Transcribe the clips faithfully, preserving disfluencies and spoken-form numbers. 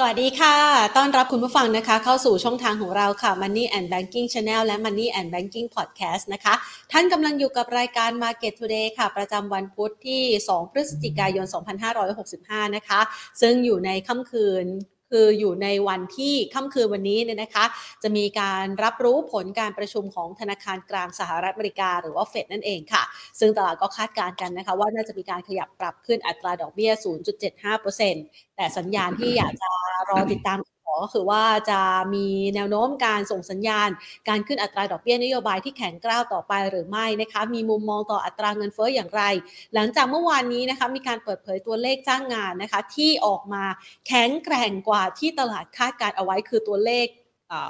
สวัสดีค่ะต้อนรับคุณผู้ฟังนะคะเข้าสู่ช่องทางของเราค่ะ Money and Banking Channel และ Money and Banking Podcast นะคะท่านกำลังอยู่กับรายการ Market Today ค่ะประจำวันพุธที่สองพฤศจิกายนสองพันห้าร้อยหกสิบห้านะคะซึ่งอยู่ในค่ำคืนคืออยู่ในวันที่ค่ำคืนวันนี้เนี่ยนะคะจะมีการรับรู้ผลการประชุมของธนาคารกลางสหรัฐอเมริกาหรือว่าเฟดนั่นเองค่ะซึ่งตลาดก็คาดการณ์กันนะคะว่าน่าจะมีการขยับปรับขึ้นอัตราดอกเบี้ย ศูนย์จุดเจ็ดห้าเปอร์เซ็นต์ แต่สัญญาณที่อยากจะรอติดตามก็คือว่าจะมีแนวโน้มการส่งสัญญาณการขึ้นอัตราดอกเบี้ยนโยบายที่แข็งกร้าวต่อไปหรือไม่นะคะมีมุมมองต่ออัตราเงินเฟ้ออย่างไรหลังจากเมื่อวานนี้นะคะมีการเปิดเผยตัวเลขจ้างงานนะคะที่ออกมาแข็งแกร่งกว่าที่ตลาดคาดการเอาไว้คือตัวเลข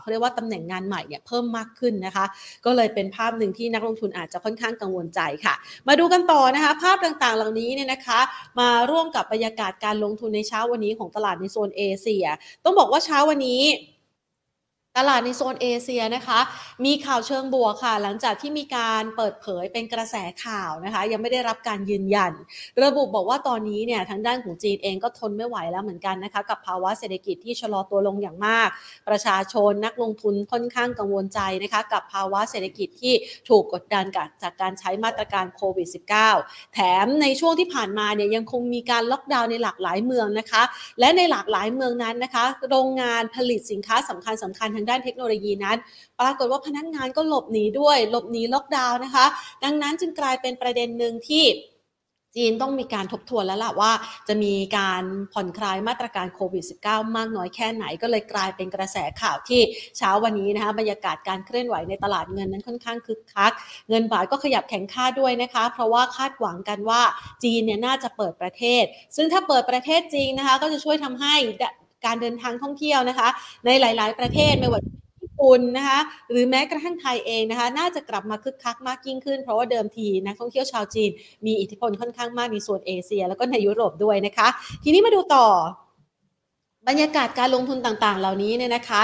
เขาเรียกว่าตำแหน่งงานใหม่เนี่ยเพิ่มมากขึ้นนะคะก็เลยเป็นภาพหนึ่งที่นักลงทุนอาจจะค่อนข้างกังวลใจค่ะมาดูกันต่อนะคะภาพต่างๆเหล่านี้เนี่ยนะคะมาร่วมกับบรรยากาศการลงทุนในเช้าวันนี้ของตลาดในโซนเอเชียต้องบอกว่าเช้าวันนี้ตลาดในโซนเอเชียนะคะมีข่าวเชิงบวกค่ะหลังจากที่มีการเปิดเผยเป็นกระแสข่าวนะคะยังไม่ได้รับการยืนยันระบุบอกว่าตอนนี้เนี่ยทางด้านของจีนเองก็ทนไม่ไหวแล้วเหมือนกันนะคะกับภาวะเศรษฐกิจที่ชะลอตัวลงอย่างมากประชาชนนักลงทุนค่อนข้างกังวลใจนะคะกับภาวะเศรษฐกิจที่ถูกกดดันจากการใช้มาตรการโควิด สิบเก้า แถมในช่วงที่ผ่านมาเนี่ยยังคงมีการล็อกดาวน์ในหลากหลายเมืองนะคะและในหลากหลายเมืองนั้นนะคะโรงงานผลิตสินค้าสำคัญสำคัญทางด้านเทคโนโลยีนั้นปรากฏว่าพนักงานก็หลบหนีด้วยหลบหนีล็อกดาวน์นะคะดังนั้นจึงกลายเป็นประเด็นหนึ่งที่จีนต้องมีการทบทวนแล้วล่ะว่าจะมีการผ่อนคลายมาตรการโควิด สิบเก้า มากน้อยแค่ไหนก็เลยกลายเป็นกระแสข่าวที่เช้าวันนี้นะคะบรรยากาศการเคลื่อนไหวในตลาดเงินนั้นค่อนข้างคึกคักเงินบาทก็ขยับแข็งค่าด้วยนะคะเพราะว่าคาดหวังกันว่าจีนเนี่ยน่าจะเปิดประเทศซึ่งถ้าเปิดประเทศจริงนะคะก็จะช่วยทำให้การเดินทางท่องเที่ยวนะคะในหลายๆประเทศไม่ว่าญี่ปุ่นนะคะหรือแม้กระทั่งไทยเองนะคะน่าจะกลับมาคึกคักมากยิ่งขึ้นเพราะว่าเดิมทีนักท่องเที่ยวชาวจีนมีอิทธิพลค่อนข้างมากในส่วนเอเชียแล้วก็ในยุโรปด้วยนะคะทีนี้มาดูต่อบรรยากาศการลงทุนต่างๆเหล่านี้เนี่ยนะคะ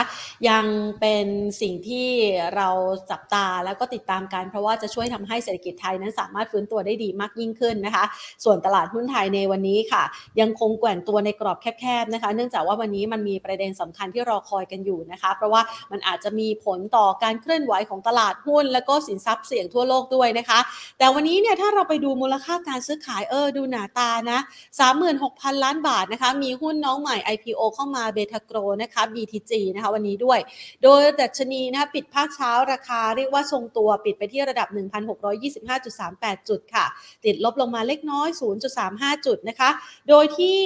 ยังเป็นสิ่งที่เราจับตาแล้วก็ติดตามกันเพราะว่าจะช่วยทำให้เศรษฐกิจไทยนั้นสามารถฟื้นตัวได้ดีมากยิ่งขึ้นนะคะส่วนตลาดหุ้นไทยในวันนี้ค่ะยังคงแกว่งตัวในกรอบแคบๆนะคะเนื่องจากว่าวันนี้มันมีประเด็นสำคัญที่รอคอยกันอยู่นะคะเพราะว่ามันอาจจะมีผลต่อการเคลื่อนไหวของตลาดหุ้นแล้วก็สินทรัพย์เสี่ยงทั่วโลกด้วยนะคะแต่วันนี้เนี่ยถ้าเราไปดูมูลค่าการซื้อขายเออดูหน้าตานะ สามหมื่นหกพันล้านบาทนะคะมีหุ้นน้องใหม่ ไอ พี โอเข้ามาเบทาโกรนะคะ บี ที จี นะคะวันนี้ด้วยโดยดัชนีนะคะปิดภาคเช้าราคาเรียกว่าทรงตัวปิดไปที่ระดับ หนึ่งพันหกร้อยยี่สิบห้าจุดสามแปด จุดค่ะติดลบลงมาเล็กน้อย ศูนย์จุดสามห้า จุดนะคะโดยที่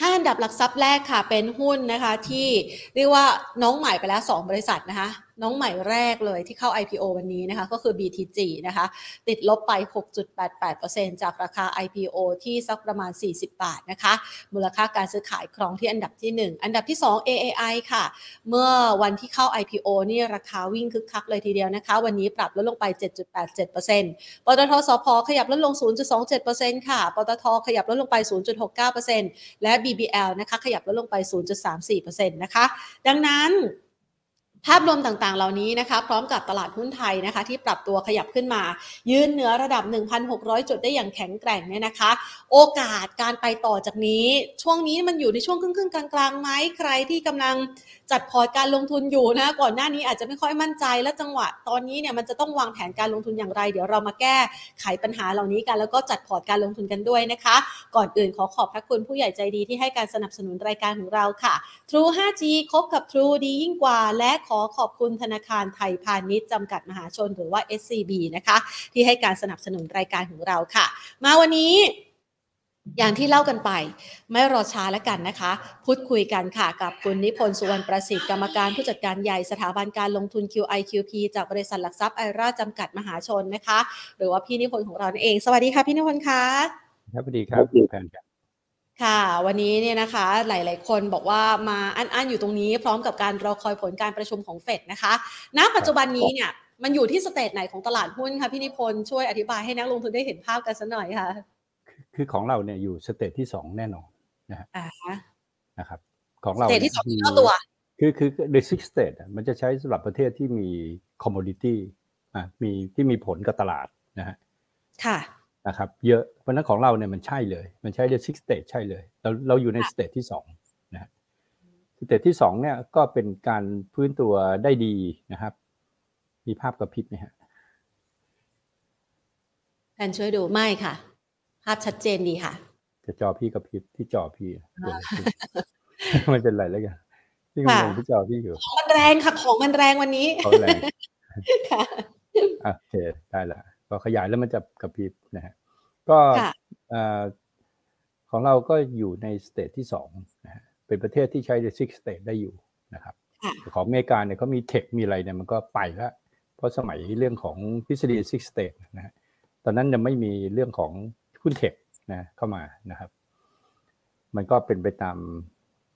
ห้าอันดับหลักทรัพย์แรกค่ะเป็นหุ้นนะคะที่เรียกว่าน้องใหม่ไปแล้วสองบริษัทนะคะน้องใหม่แรกเลยที่เข้า ไอ พี โอ วันนี้นะคะก็คือ บี ที จี นะคะติดลบไป หกจุดแปดแปดเปอร์เซ็นต์ จากราคา ไอ พี โอ ที่สักประมาณสี่สิบบาทนะคะมูลค่าการซื้อขายครองที่อันดับที่หนึ่งอันดับที่สอง เอ เอ ไอ ค่ะเมื่อวันที่เข้า ไอ พี โอ นี่ราคาวิ่งคึกคักเลยทีเดียวนะคะวันนี้ปรับลดลงไป เจ็ดจุดแปดเจ็ดเปอร์เซ็นต์ ปตทสผขยับลดลง ศูนย์จุดสองเจ็ดเปอร์เซ็นต์ ค่ะปตทขยับลดลงไป ศูนย์จุดหกเก้าเปอร์เซ็นต์ และ บี บี แอล นะคะขยับลดลงไป ศูนย์จุดสามสี่เปอร์เซ็นต์ นะคะดังนั้นภาพรวมต่างๆเหล่านี้นะคะพร้อมกับตลาดหุ้นไทยนะคะที่ปรับตัวขยับขึ้นมายืนเหนือระดับ หนึ่งพันหกร้อยจุดได้อย่างแข็งแกร่งเนี่ยนะคะโอกาสการไปต่อจากนี้ช่วงนี้มันอยู่ในช่วงครึ่งๆกลางๆไหมใครที่กำลังจัดพอร์ตการลงทุนอยู่นะก่อนหน้านี้อาจจะไม่ค่อยมั่นใจและจังหวะตอนนี้เนี่ยมันจะต้องวางแผนการลงทุนอย่างไรเดี๋ยวเรามาแก้ไขปัญหาเหล่านี้กันแล้วก็จัดพอร์ตการลงทุนกันด้วยนะคะก่อนอื่นขอขอบพระคุณผู้ใหญ่ใจดีที่ให้การสนับสนุนรายการของเราค่ะ True ห้าจี คบกับ True ดียิ่งกว่าและขอขอบคุณธนาคารไทยพาณิชย์จำกัดมหาชนหรือว่า เอส ซี บี นะคะที่ให้การสนับสนุนรายการของเราค่ะมาวันนี้อย่างที่เล่ากันไปไม่รอช้าแล้วกันนะคะพูดคุยกันค่ะกับคุณนิพนธ์สุวรรณประสิทธิ์กรรมการผู้จัดการใหญ่สถาบันการลงทุน คิว ไอ คิว พี จากบริษัทหลักทรัพย์ไอราจำกัดมหาชนนะคะหรือว่าพี่นิพนธ์ของเราเองสวัสดีค่ะพี่นิพนธ์คะครับสวัสดีครับพี่แพนครับค่ะวันนี้เนี่ยนะคะหลายๆคนบอกว่ามาอั้นๆอยู่ตรงนี้พร้อมกับการรอคอยผลการประชุมของเฟดนะคะณปัจจุบันนี้เนี่ยมันอยู่ที่สเตจไหนของตลาดหุ้นคะพี่นิพนธ์ช่วยอธิบายให้นักลงทุนได้เห็นภาพกันสักหน่อยค่ะคือของเราเนี่ยอยู่สเตจที่สองแน่นอนนะฮะนะครับของเราสเตจที่สองเท่าตัวคือคือ basic state มันจะใช้สำหรับประเทศที่มี commodity อ่ะมีที่มีผลกับตลาดนะฮะค่ะนะครับเยอะเพราะนั้นของเราเนี่ยมันใช่เลยมันใช้ basic state ใช่เลยเราเราอยู่ในสเตจที่สอง นะสเต็ปที่สองเนี่ยก็เป็นการฟื้นตัวได้ดีนะครับมีภาพกระพริบไหมฮะแทนช่วยดูไม่ค่ะภาพชัดเจนดีค่ะจะจอพี่กระพริบที่จอพี่ไม่เป็นไรแล้วกันที่กำลังที่จอพี่อยู่ของมันแรงค่ะของมันแรงวันนี้ของแรงค่ะโอเคได้ละพอขยายแล้วมันจะกระพริบนะฮะก็ของเราก็อยู่ในสเตทที่สองนะฮะเป็นประเทศที่ใช้ Six State ได้อยู่นะครับของอเมริกาเนี่ยเขามีเทคมีอะไรเนี่ยมันก็ไปแล้วเพราะสมัยเรื่องของทฤษฎี Six State นะฮะตอนนั้นยังไม่มีเรื่องของหุ้นเทคนะเข้ามานะครับมันก็เป็นไปตาม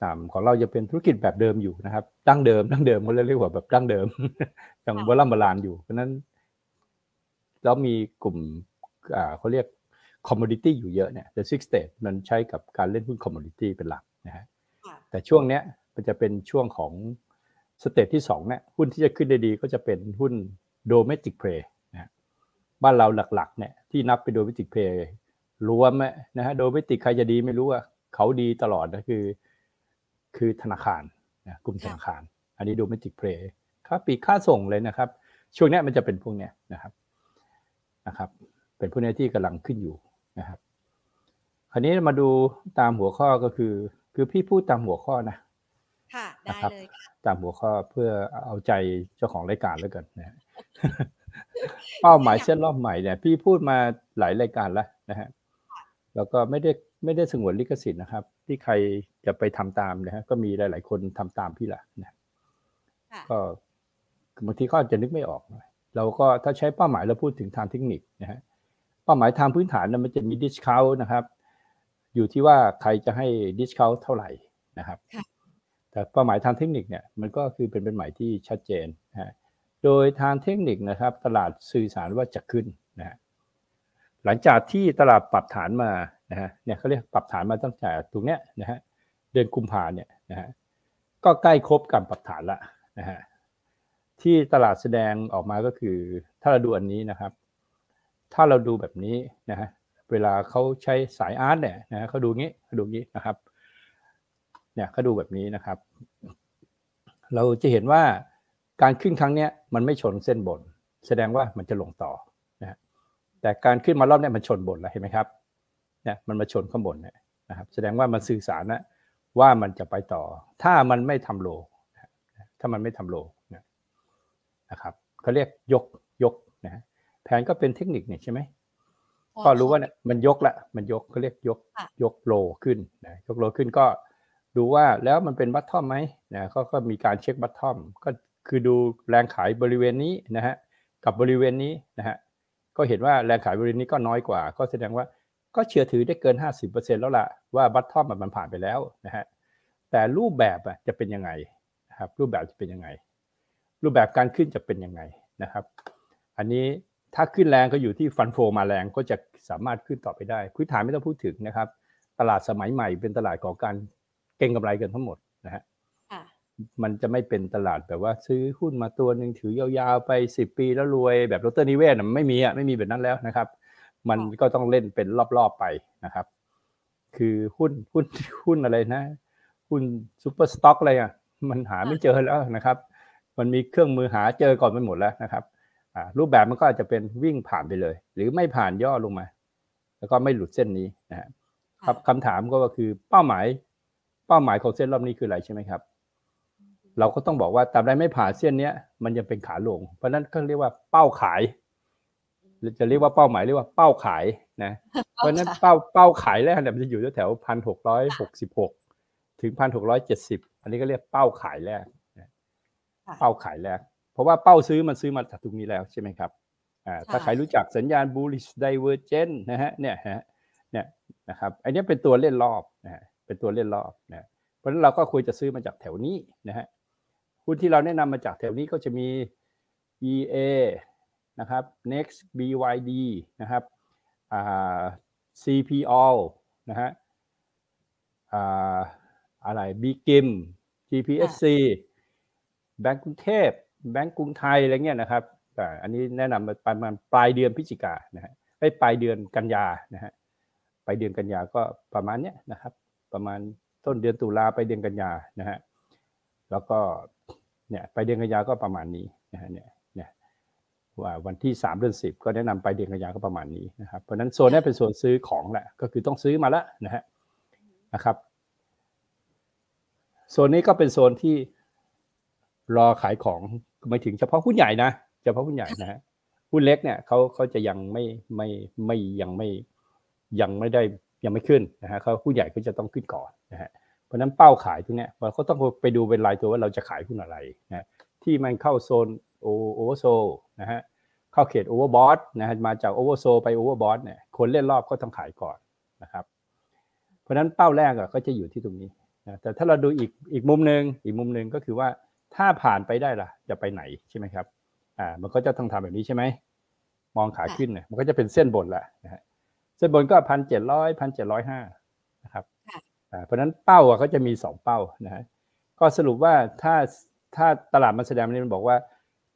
ตามของเราจะเป็นธุรกิจแบบเดิมอยู่นะครับดั้งเดิมดั้งเดิมเขาเรียกว่าแบบดั้งเดิมยังโบราณโบราณอยู่เพราะนั้นแล้วมีกลุ่มอ่าเขาเรียก commodity อยู่เยอะเนี่ย The Six State มันใช้กับการเล่นหุ้น commodity เป็นหลักนะฮะแต่ช่วงเนี้ยมันจะเป็นช่วงของ state ที่สองเนี่ยหุ้นที่จะขึ้นได้ดีก็จะเป็นหุ้น domestic play นะบ้านเราหลักๆเนี่ยที่นับเป็น domestic play รวมนะฮะ domestic ใครจะดีไม่รู้อ่ะเขาดีตลอดนะคือคือธนาคารนะกลุ่มธนาคารอันนี้ domestic play ค่าปีค่าส่งเลยนะครับช่วงเนี้ยมันจะเป็นพวกเนี้ยนะครับนะครับเป็นพวกนี้ที่กำลังขึ้นอยู่นะครับคราวนี้มาดูตามหัวข้อก็คือคือพี่พูดตามหัวข้อนะค่ะได้เลยค่ะตามหัวข้อเพื่อเอาใจเจ้าของรายการแล้วกันนะฮะเป้าหมายเส้นรอบใหม่เนี่ยพี่พูดมาหลายรายการแล้วนะฮะแล้วก็ไม่ได้ไม่ได้สงวนลิขสิทธิ์นะครับที่ใครจะไปทำตามนะฮะก็มีหลายๆคนทำตามพี่ละนะก็บางทีเขาอาจจะนึกไม่ออกเราก็ถ้าใช้เป้าหมายเราพูดถึงทางเทคนิคนะฮะเป้าหมายทางพื้นฐานนั้นมันจะมีดิสเคาท์นะครับอยู่ที่ว่าใครจะให้ดิสเคาท์เท่าไหร่นะครับแต่เป้าหมายทางเทคนิคเนี่ยมันก็คือเป็นเป็นหมายที่ชัดเจนนะฮะโดยทางเทคนิคนะครับตลาดสื่อสารว่าจะขึ้นนะฮะหลังจากที่ตลาดปรับฐานมานะฮะเนี่ยเขาเรียกปรับฐานมาตั้งแต่ตรงเนี้ยนะฮะเดือนกุมภาเนี่ยนะฮะก็ใกล้ครบการปรับฐานละนะฮะที่ตลาดแสดงออกมาก็คือถ้าเราดูอันนี้นะครับถ้าเราดูแบบนี้นะฮะเวลาเขาใช้สายอาร์ตเนี่ยนะฮะเขาดูงี้เขาดูงี้นะครับเนี่ยเขาดูแบบนี้นะครับเราจะเห็นว่าการขึ้นครั้งเนี้ยมันไม่ชนเส้นบนแสดงว่ามันจะลงต่อนะฮะแต่การขึ้นมารอบเนี้ยมันชนบนแล้วเห็นไหมครับเนี่ยมันมาชนข้างบนเนี่ยนะครับแสดงว่ามันสื่อสารนะว่ามันจะไปต่อถ้ามันไม่ทำโลถ้ามันไม่ทำโลนะครับเขาเรียกยกยกนะฮะแผนก็เป็นเทคนิคเนี่ยใช่ไหมก็รู้ว่าเนี่ยมันยกละมันยกเขาเรียกยกยกโลขึ้นนะยกโลขึ้นก็ดูว่าแล้วมันเป็นบัตทอมไหมนะเขาก็มีการเช็คบัตทอมก็คือดูแรงขายบริเวณนี้นะฮะกับบริเวณนี้นะฮะก็เห็นว่าแรงขายบริเวณนี้ก็น้อยกว่าก็แสดงว่าก็เชื่อถือได้เกิน ห้าสิบเปอร์เซ็นต์ แล้วล่ะว่าบัตทอมมันผ่านไปแล้วนะฮะแต่รูปแบบอ่ะจะเป็นยังไงนะครับรูปแบบจะเป็นยังไงรูปแบบการขึ้นจะเป็นยังไงนะครับอันนี้ถ้าขึ้นแรงก็อยู่ที่ฟันโฟมาแรงก็จะสามารถขึ้นต่อไปได้พื้นฐานไม่ต้องพูดถึงนะครับตลาดสมัยใหม่เป็นตลาดของการเก็งกำไรกันทั้งหมดนะฮะมันจะไม่เป็นตลาดแบบว่าซื้อหุ้นมาตัวนึงถือยาวๆไปสิบปีแล้วรวยแบบดร.นิเวศน์ไม่มีอ่ะไม่มีแบบนั้นแล้วนะครับมันก็ต้องเล่นเป็นรอบๆไปนะครับคือหุ้นหุ้นหุ้นอะไรนะหุ้นซุปเปอร์สต็อกอะไรอ่ะมันหาไม่เจอแล้วนะครับมันมีเครื่องมือหาเจอก่อนไปหมดแล้วนะครับรูปแบบมันก็อาจจะเป็นวิ่งผ่านไปเลยหรือไม่ผ่านย่อลงมาแล้วก็ไม่หลุดเส้นนี้นะครับคำถามก็คือเป้าหมายเป้าหมายของเส้นรอบนี้คืออะไรใช่ไหมครับเราก็ต้องบอกว่าตามใดไม่ผ่านเส้นนี้มันยังเป็นขาลงเพราะนั้นก็เรียกว่าเป้าขายหรือจะเรียกว่าเป้าหมายเรียกว่าเป้าขายนะเพราะนั้นเป้าเป้าขายแรกเนี่ยมันจะอยู่แถวพันหกร้อยหกสิบหกถึงพันหกร้อยเจ็ดสิบอันนี้ก็เรียกเป้าขายแรกเป้าขายแล้วเพราะว่าเป้าซื้อมันซื้อมาจากตรงนี้แล้วใช่ไหมครับอ่าถ้าใครรู้จักสัญญาณ bullish divergence นะฮะเนี่ยฮะเนี่ยนะครับอันนี้เป็นตัวเล่นรอบนะฮะเป็นตัวเล่นรอบนะเพราะฉะนั้นเราก็ควรจะซื้อมาจากแถวนี้นะฮะหุ้นที่เราแนะนำมาจากแถวนี้ก็จะมี อี เอ นะครับ Next บี วาย ดี นะครับอ่า ซี พี แอล นะฮะอ่าอะไร บี จี ไอ เอ็ม จี พี เอส ซีแบงก์กรุงเทพแบงก์กรุงไทยอะไรเงี้ยนะครับแต่อันนี้แนะนำมาประมาณปลายเดือนพฤศจิกายนนะฮะไปปลายเดือนกันยานะฮะปลายเดือนกันยาก็ประมาณเนี้ยนะครับประมาณ ต้นเดือนตุลาไปเดือนกันยานะฮะแล้วก็เนี่ยไปเดือนกันยาก็ประมาณนี้นะฮะเนี่ยเนี่ยว่าวันที่สามเดือนสิบก็แนะนำไปเดือนกันยาก็ประมาณนี้นะครับเพราะนั้นโซนนี้เป็นโซนซื้อของแหละก็คือต้องซื้อมาแล้วนะฮะนะครับโซนนี้ก็เป็นโซนที่รอขายของไม่ถึงเฉพาะหุ้นใหญ่นะเฉพาะหุ้นใหญ่นะฮะหุ้นเล็กเนี่ยเขาเขาจะยังไม่ไม่ไม่ยังไม่ยังไม่ได้ยังไม่ขึ้นนะฮะเขาหุ้นใหญ่ก็จะต้องขึ้นก่อนนะฮะเพราะนั้นเป้าขายตรงเนี้ยเราก็ต้องไปดูเป็นรายตัวว่าเราจะขายหุ้นอะไรนะที่มันเข้าโซนโอโอเวอร์โซลนะฮะเข้าเขตโอเวอร์บอทนะฮะมาจากโอเวอร์โซลไปโอเวอร์บอทเนี่ยคนเล่นรอบก็ต้องขายก่อนนะครับเพราะนั้นเป้าแรกอ่ะก็จะอยู่ที่ตรงนี้นะแต่ถ้าเราดูอีกอีกมุมนึงอีกมุมนึงก็คือว่าถ้าผ่านไปได้ล่ะจะไปไหนใช่ไหมครับอ่ามันก็จะต้องทำแบบนี้ใช่ไหมมองขาขึ้นเนี่ยมันก็จะเป็นเส้นบนแหละนะฮะเส้นบนก็พันเจ็ดร้อยพันเจ็ดร้อยห้านะครับอ่าเพราะนั้นเป้าอ่ะก็จะมีสองเป้านะฮะก็สรุปว่าถ้าถ้าตลาดมันแสดงนี้มันบอกว่า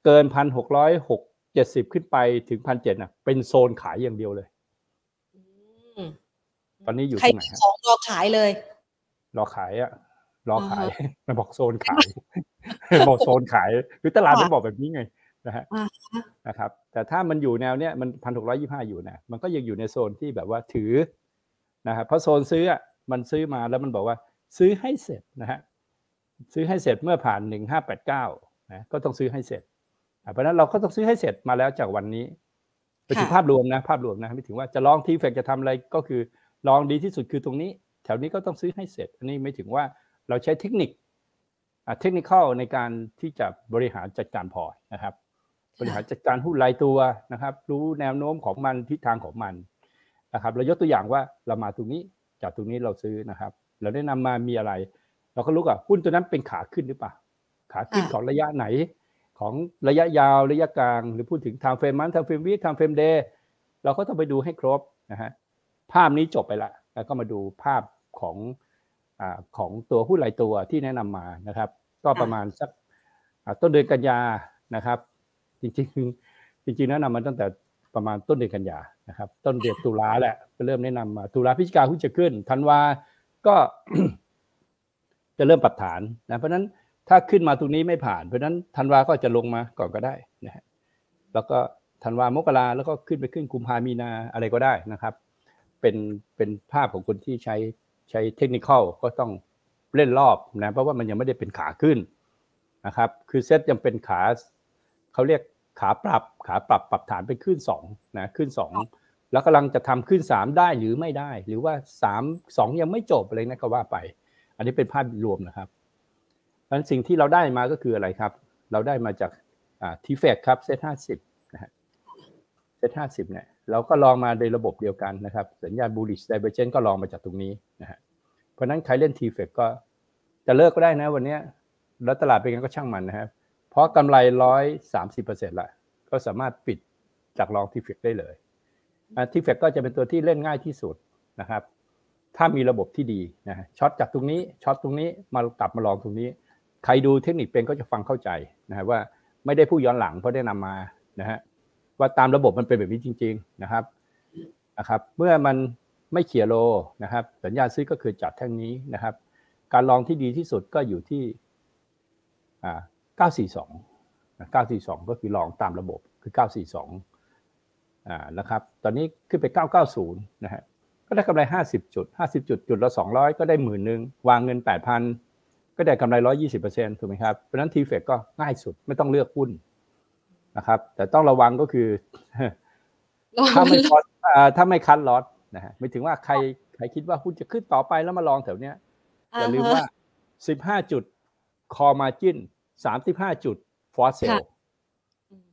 เกินพันหกร้อยหกเจ็ดสิบขึ้นไปถึงพันเจ็ดน่ะเป็นโซนขายอย่างเดียวเลยตอนนี้อยู่ตรงไหนฮะรอขายเลยรอขายอ่ะรอขายมันบอกโซนขายบอกโซนขายหรือตลาดมันบอกแบบนี้ไงนะฮะนะครับแต่ถ้ามันอยู่แนวเนี้ยมันหนึ่งพันหกร้อยยี่สิบห้าอยู่นะมันก็ยังอยู่ในโซนที่แบบว่าถือนะครับเพราะโซนซื้ออ่ะมันซื้อมาแล้วมันบอกว่าซื้อให้เสร็จนะฮะซื้อให้เสร็จเมื่อผ่านหนึ่งพันห้าร้อยแปดสิบเก้านะก็ต้องซื้อให้เสร็จเพราะนั้นเราก็ต้องซื้อให้เสร็จมาแล้วจากวันนี้ไปถึงภาพรวมนะภาพรวมนะไม่ถึงว่าจะลองทีเฟกจะทำอะไรก็คือลองดีที่สุดคือตรงนี้แถวนี้ก็ต้องซื้อให้เสร็จอันนี้ไม่ถึงว่าเราใช้เทคนิคเทคนิคในการที่จะบริหารจัดการพอร์ตนะครับบริหารจัดการหุ้นรายตัวนะครับรู้แนวโน้มของมันทิศทางของมันนะครับเรายกตัวอย่างว่าเรามาตรงนี้จากตรงนี้เราซื้อนะครับเราได้นำมามีอะไรเราก็รู้ว่าหุ้นตัวนั้นเป็นขาขึ้นหรือเปล่าขาขึ้นของระยะไหนของระยะยาวระยะกลางหรือพูดถึง time frame month time frame week time frame day เราก็ต้องไปดูให้ครบนะฮะภาพนี้จบไปละแล้วก็มาดูภาพของอ่าของตัวหุ้นรายตัวที่แนะนำมานะครับก็ประมาณสักต้นเดือนกันยานะครับจริงๆจริงๆแนะนำมาตั้งแต่ประมาณต้นเดือนกันยานะครับต้นเดือนตุลาแหละก็เริ่มแนะนำมาตุลาพฤศจิกาหุ้นจะขึ้นธันวาก็ จะเริ่มปรับฐานนะเพราะนั้นถ้าขึ้นมาตรงนี้ไม่ผ่านเพราะนั้นธันวาก็จะลงมาก่อนก็ได้นะฮะแล้วก็ธันวามกราแล้วก็ขึ้นไปขึ้นกุมภามีนาอะไรก็ได้นะครับเป็นเป็นภาพของคนที่ใช้ใช้เทคนิคอลก็ต้องเล่นรอบนะเพราะว่ามันยังไม่ได้เป็นขาขึ้นนะครับคือเซตยังเป็นขาเขาเรียกขาปรับขาปรับปรับฐานเป็นขึ้นสองนะขึ้นสองแล้วกำลังจะทำขึ้นสามได้หรือไม่ได้หรือว่าสาม สองยังไม่จบอะไรนะก็ว่าไปอันนี้เป็นภาพรวมนะครับดังนั้นสิ่งที่เราได้มาก็คืออะไรครับเราได้มาจากอ่า ที เอฟ ครับเซตห้าสิบนะฮะเซตห้าสิบเนี่ยเราก็ลองมาในระบบเดียวกันนะครับสัญญาณ bullish divergence ก็ลองมาจากตรงนี้นะฮะเพราะนั้นใครเล่น ที เอฟ ก็จะเลิกก็ได้นะวันนี้แล้วตลาดเป็นกันก็ช่างมันนะครับเพราะกำไร หนึ่งร้อยสามสิบเปอร์เซ็นต์ ละก็สามารถปิดจากลอง ที เอฟ ได้เลยอ่า ที เอฟ ก็จะเป็นตัวที่เล่นง่ายที่สุดนะครับถ้ามีระบบที่ดีนะช็อตจากตรงนี้ช็อตตรงนี้มากลับมาลองตรงนี้ใครดูเทคนิคเป็นก็จะฟังเข้าใจนะว่าไม่ได้พูดย้อนหลังเพราะได้นำมานะฮะว่าตามระบบมันเป็นแบบนี้จริงๆนะครับนะครับเมื่อมันไม่เขี่ยโลนะครับสัญญาณซื้อก็คือจัดแท่งนี้นะครับการลองที่ดีที่สุดก็อยู่ที่อ่าเก้าสี่สอง เก้าสี่สองก็คือลองตามระบบคือเก้าสี่สองอ่านะครับตอนนี้ขึ้นไปเก้าเก้าศูนย์นะฮะก็ได้กำไรห้าสิบจุดห้าสิบจุดจุดละสองร้อยก็ได้ หนึ่งหมื่น นึงวางเงิน แปดพัน ก็ได้กำไร หนึ่งร้อยยี่สิบเปอร์เซ็นต์ ถูกไหมครับเพราะฉะนั้น ที เอฟ ก็ง่ายสุดไม่ต้องเลือกหุ้นนะครับแต่ต้องระวังก็คือถ้าไม่คัทถ้าไม่คัทลอตนะฮะไม่ถึงว่าใครใครคิดว่าหุ้นจะขึ้นต่อไปแล้วมาลองแถวเนี้ยอย่าลืมว่าสิบห้าจุดคอมาร์จิ้นสามสิบห้าจุดฟอร์สเซล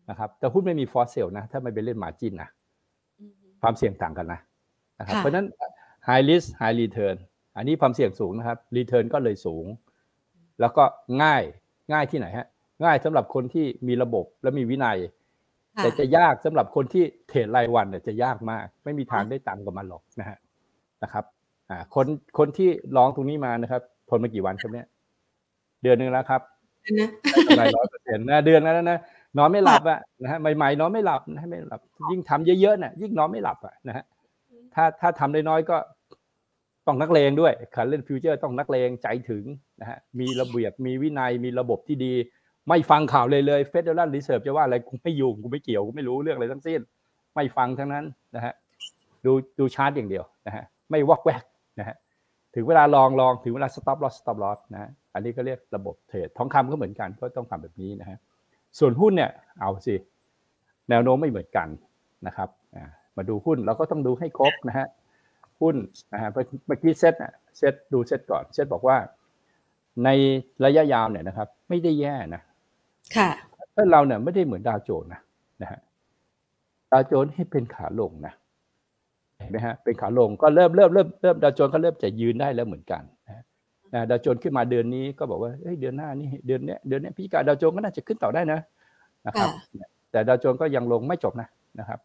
นะครับแต่หุ้นไม่มีฟอร์สเซลนะถ้าไม่ไปเล่นมาร์จิ้นนะความเสี่ยงต่างกันนะนะครับเพราะฉะนั้น high risk high return อันนี้ความเสี่ยงสูงนะครับ return ก็เลยสูงแล้วก็ง่ายง่ายที่ไหนฮะง่ายสำหรับคนที่มีระบบและมีวินัยแต่จะยากสำหรับคนที่เทรดรายวันเนี่ยจะยากมากไม่มีทางได้ตังค์กับมันหรอกนะฮะนะครับอ่าคนคนที่ลองตรงนี้มานะครับทนมากี่วันครับเนี่ยเดือนนึงแล้วครับนะได้ หนึ่งร้อยเปอร์เซ็นต์ นะเดือนแล้วนะนอนไม่หลับอ่ะนะฮะใหม่ๆนอนไม่หลับนะไม่หลับยิ่งทำเยอะๆน่ะยิ่งนอนไม่หลับอ่ะนะฮะถ้าถ้าทำได้น้อยก็ ต้องนักเลงด้วยการเล่นฟิวเจอร์ต้องนักเลงใจถึงนะฮะมีระเบียบมีวินัยมีระบบที่ดีไม่ฟังข่าวเลยเลย Federal Reserve จะว่าอะไรกูไม่ยุ่งกูไม่เกี่ยวกูไม่รู้เรื่องอะไรทั้งสิ้นไม่ฟังทั้งนั้นนะฮะดูดูชาร์ตอย่างเดียวนะฮะไม่วอกแวกนะฮะถึงเวลาลองลองถึงเวลา stop loss stop loss นะฮะอันนี้ก็เรียกระบบเทรดทองคำก็เหมือนกันก็ต้องทำแบบนี้นะฮะส่วนหุ้นเนี่ยเอาสิแนวโน้มไม่เหมือนกันนะครับมาดูหุ้นเราก็ต้องดูให้ครบนะฮะหุ้นนะฮะเมื่อกี้เซตอ่ะเซตดูเซตก่อนเซตบอกว่าในระยะยาวเนี่ยนะครับไม่ได้แย่นะค่ะแต่เราเนี่ยไม่ได้เหมือนดาวโจนส์นะนะฮะดาวโจนส์ให้เป็นขาลงนะเห็นมั้ยฮะเป็นขาลงก็เริ่มเริ่มเริ่มเริ่มดาวโจนส์ก็เริ่มจะยืนได้แล้วเหมือนกันนะดาวโจนส์ขึ้นมาเดือนนี้ก็บอกว่าเอ้ยเดือนหน้านี่เดือนเนี้ยเดือนเนี้ยพิจารณาดาวโจนส์ก็น่าจะขึ้นต่อได้นะนะครับแต่ดาวโจนส์ก็ยังลงไม่จบนะนะครับ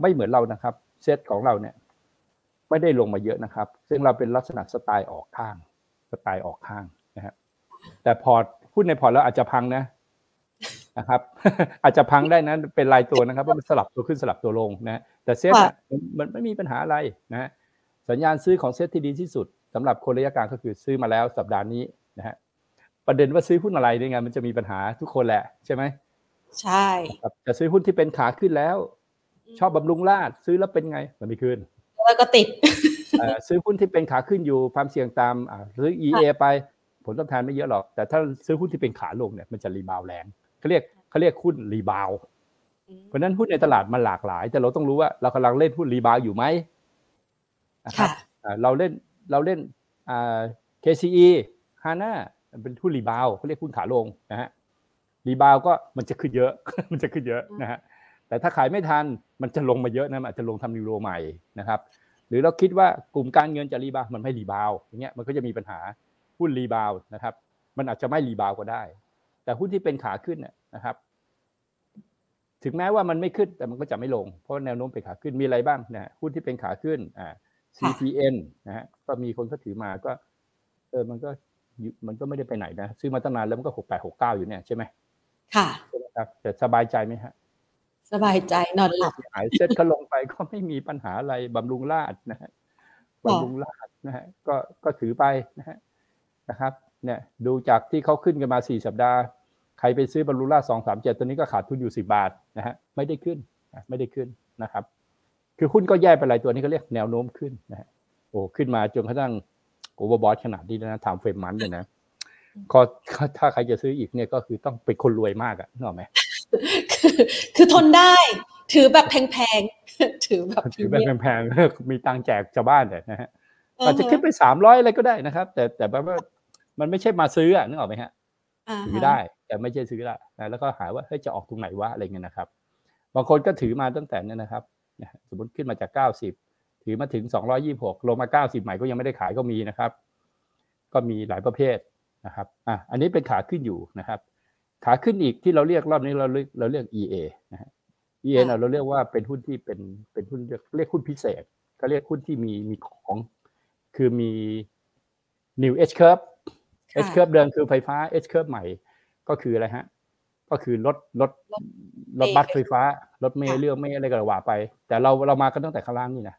ไม่เหมือนเรานะครับเซตของเราเนี่ยไม่ได้ลงมาเยอะนะครับซึ่งเราเป็นลักษณะสไตล์ออกข้างสไตล์ออกข้างนะฮะแต่พอร์ตหุ้นในพอร์ตแล้วอาจจะพังนะนะครับอาจจะพังได้นะเป็นรายตัวนะครับเพราะมันสลับตัวขึ้นสลับตัวลงนะแต่เซตมันไม่มีปัญหาอะไรนะสัญญาณซื้อของเซตที่ดีที่สุดสำหรับคนระยะกลางก็คือซื้อมาแล้วสัปดาห์นี้นะฮะประเด็นว่าซื้อหุ้นอะไรเนี่ยไงมันจะมีปัญหาทุกคนแหละใช่ไหมใช่จะซื้อหุ้นที่เป็นขาขึ้นแล้วชอบบำรุงราษฎร์ซื้อแล้วเป็นไงมันไม่ขึ้นแล้วก็ติดซื้อหุ้นที่เป็นขาขึ้นอยู่ความเสี่ยงตามซื้อ อี เอ ไปผลตอบแทนไม่เยอะหรอกแต่ถ้าซื้อหุ้นที่เป็นขาลงเนี่ยมันจะรีบาวแรงเขาเรียกเขาเรียกหุ้นรีบาวเพราะนั้นหุ้นในตลาดมันหลากหลายแต่เราต้องรู้ว่าเรากำลังเล่นหุ้นรีบาวอยู่ไหมนะครับเราเล่นเราเล่น เค ซี อี Hana เป็นหุ้นรีบาวเขาเรียกหุ้นขาลงนะฮะรีบาวก็มันจะขึ้นเยอะมันจะขึ้นเยอะนะฮะแต่ถ้าขายไม่ทันมันจะลงมาเยอะนะมันอาจจะลงทำนิวโรใหม่นะครับหรือเราคิดว่ากลุ่มการเงินจะรีบาวมันไม่รีบาวอย่างเงี้ยมันก็จะมีปัญหาหุ้นรีบาวนะครับมันอาจจะไม่รีบาวก็ได้แต่หุ้นที่เป็นขาขึ้นนะครับถึงแม้ว่ามันไม่ขึ้นแต่มันก็จะไม่ลงเพราะแนวโน้มเป็นขาขึ้นมีอะไรบ้างนะหุ้นที่เป็นขาขึ้นอ่า ซี พี เอ็น นะฮะก็มีคนก็ถือมาก็เออมันก็มันก็ไม่ได้ไปไหนนะซื้อมาตั้งนานแล้วมันก็หกสิบแปด หกสิบเก้าอยู่เนี่ยใช่ไหมค่ะครับแต่สบายใจไหมฮะสบายใจนอนหลับหายเซ็ตก็ลงไปก็ไม่มีปัญหาอะไรบำรุงราษฎร์นะฮะบำรุงราษฎร์นะฮะก็ก็ถือไปนะฮะนะครับเนี่ยดูจากที่เขาขึ้นกันมาสี่สัปดาห์ใครไปซื้อบำรุงราษฎร์สอง สาม เจ็ดตัวนี้ก็ขาดทุนอยู่สิบบาทนะฮะไม่ได้ขึ้นไม่ได้ขึ้นนะครับคือหุ้นก็แย่ไปหลายตัวนี้ก็เรียกแนวโน้มขึ้นนะฮะโอ้ขึ้นมาจนกระทั่งโอเวอร์บอทขนาดนี้นะไทม์เฟรมมันเนี่ยนะก็ถ้าใครจะซื้ออีกเนี่ยก็คือต้องเป็นคนรวยมากอ่ะนึกออกมั้ยคือทนได้ถือแบบแพงๆถือแบบถือแบบแพงๆมีตังแจกชาวบ้านเนี่ยนะฮะอาจจะขึ้นไปสามร้อยอะไรก็ได้นะครับแต่แต่ว่ามันไม่ใช่มาซื้ออ่ะนึกออกมั้ยฮะถือได้แต่ไม่ใช่ซื้อละนะแล้วก็หาว่าเฮ้ยจะออกตรงไหนวะอะไรเงี้ยนะครับบางคนก็ถือมาตั้งแต่เนี่ยนะครับสมมุติขึ้นมาจากเก้าสิบถือมาถึงสองร้อยยี่สิบหกลงมาเก้าสิบใหม่ก็ยังไม่ได้ขายก็มีนะครับก็มีหลายประเภทนะครับอ่ะอันนี้เป็นขาขึ้นอยู่นะครับขาขึ้นอีกที่เราเรียกรอบนี้เราเรียกเราเรียก อี เอ นะฮะ อี เอ น่ะเราเรียกว่าเป็นหุ้นที่เป็นเป็นหุ้นเรียกหุ้นพิเศษก็เรียกหุ้นที่มีมีของคือมี new H curve H curve เดิมคือไฟฟ้า H curve ใหม่ก็คืออะไรฮะก็คือรถรถรถบัสไฟฟ้ารถเมล์เรือเมล์อะไรก็ว่าไปแต่เราเรามากันตั้งแต่ข้างล่างนี่นะ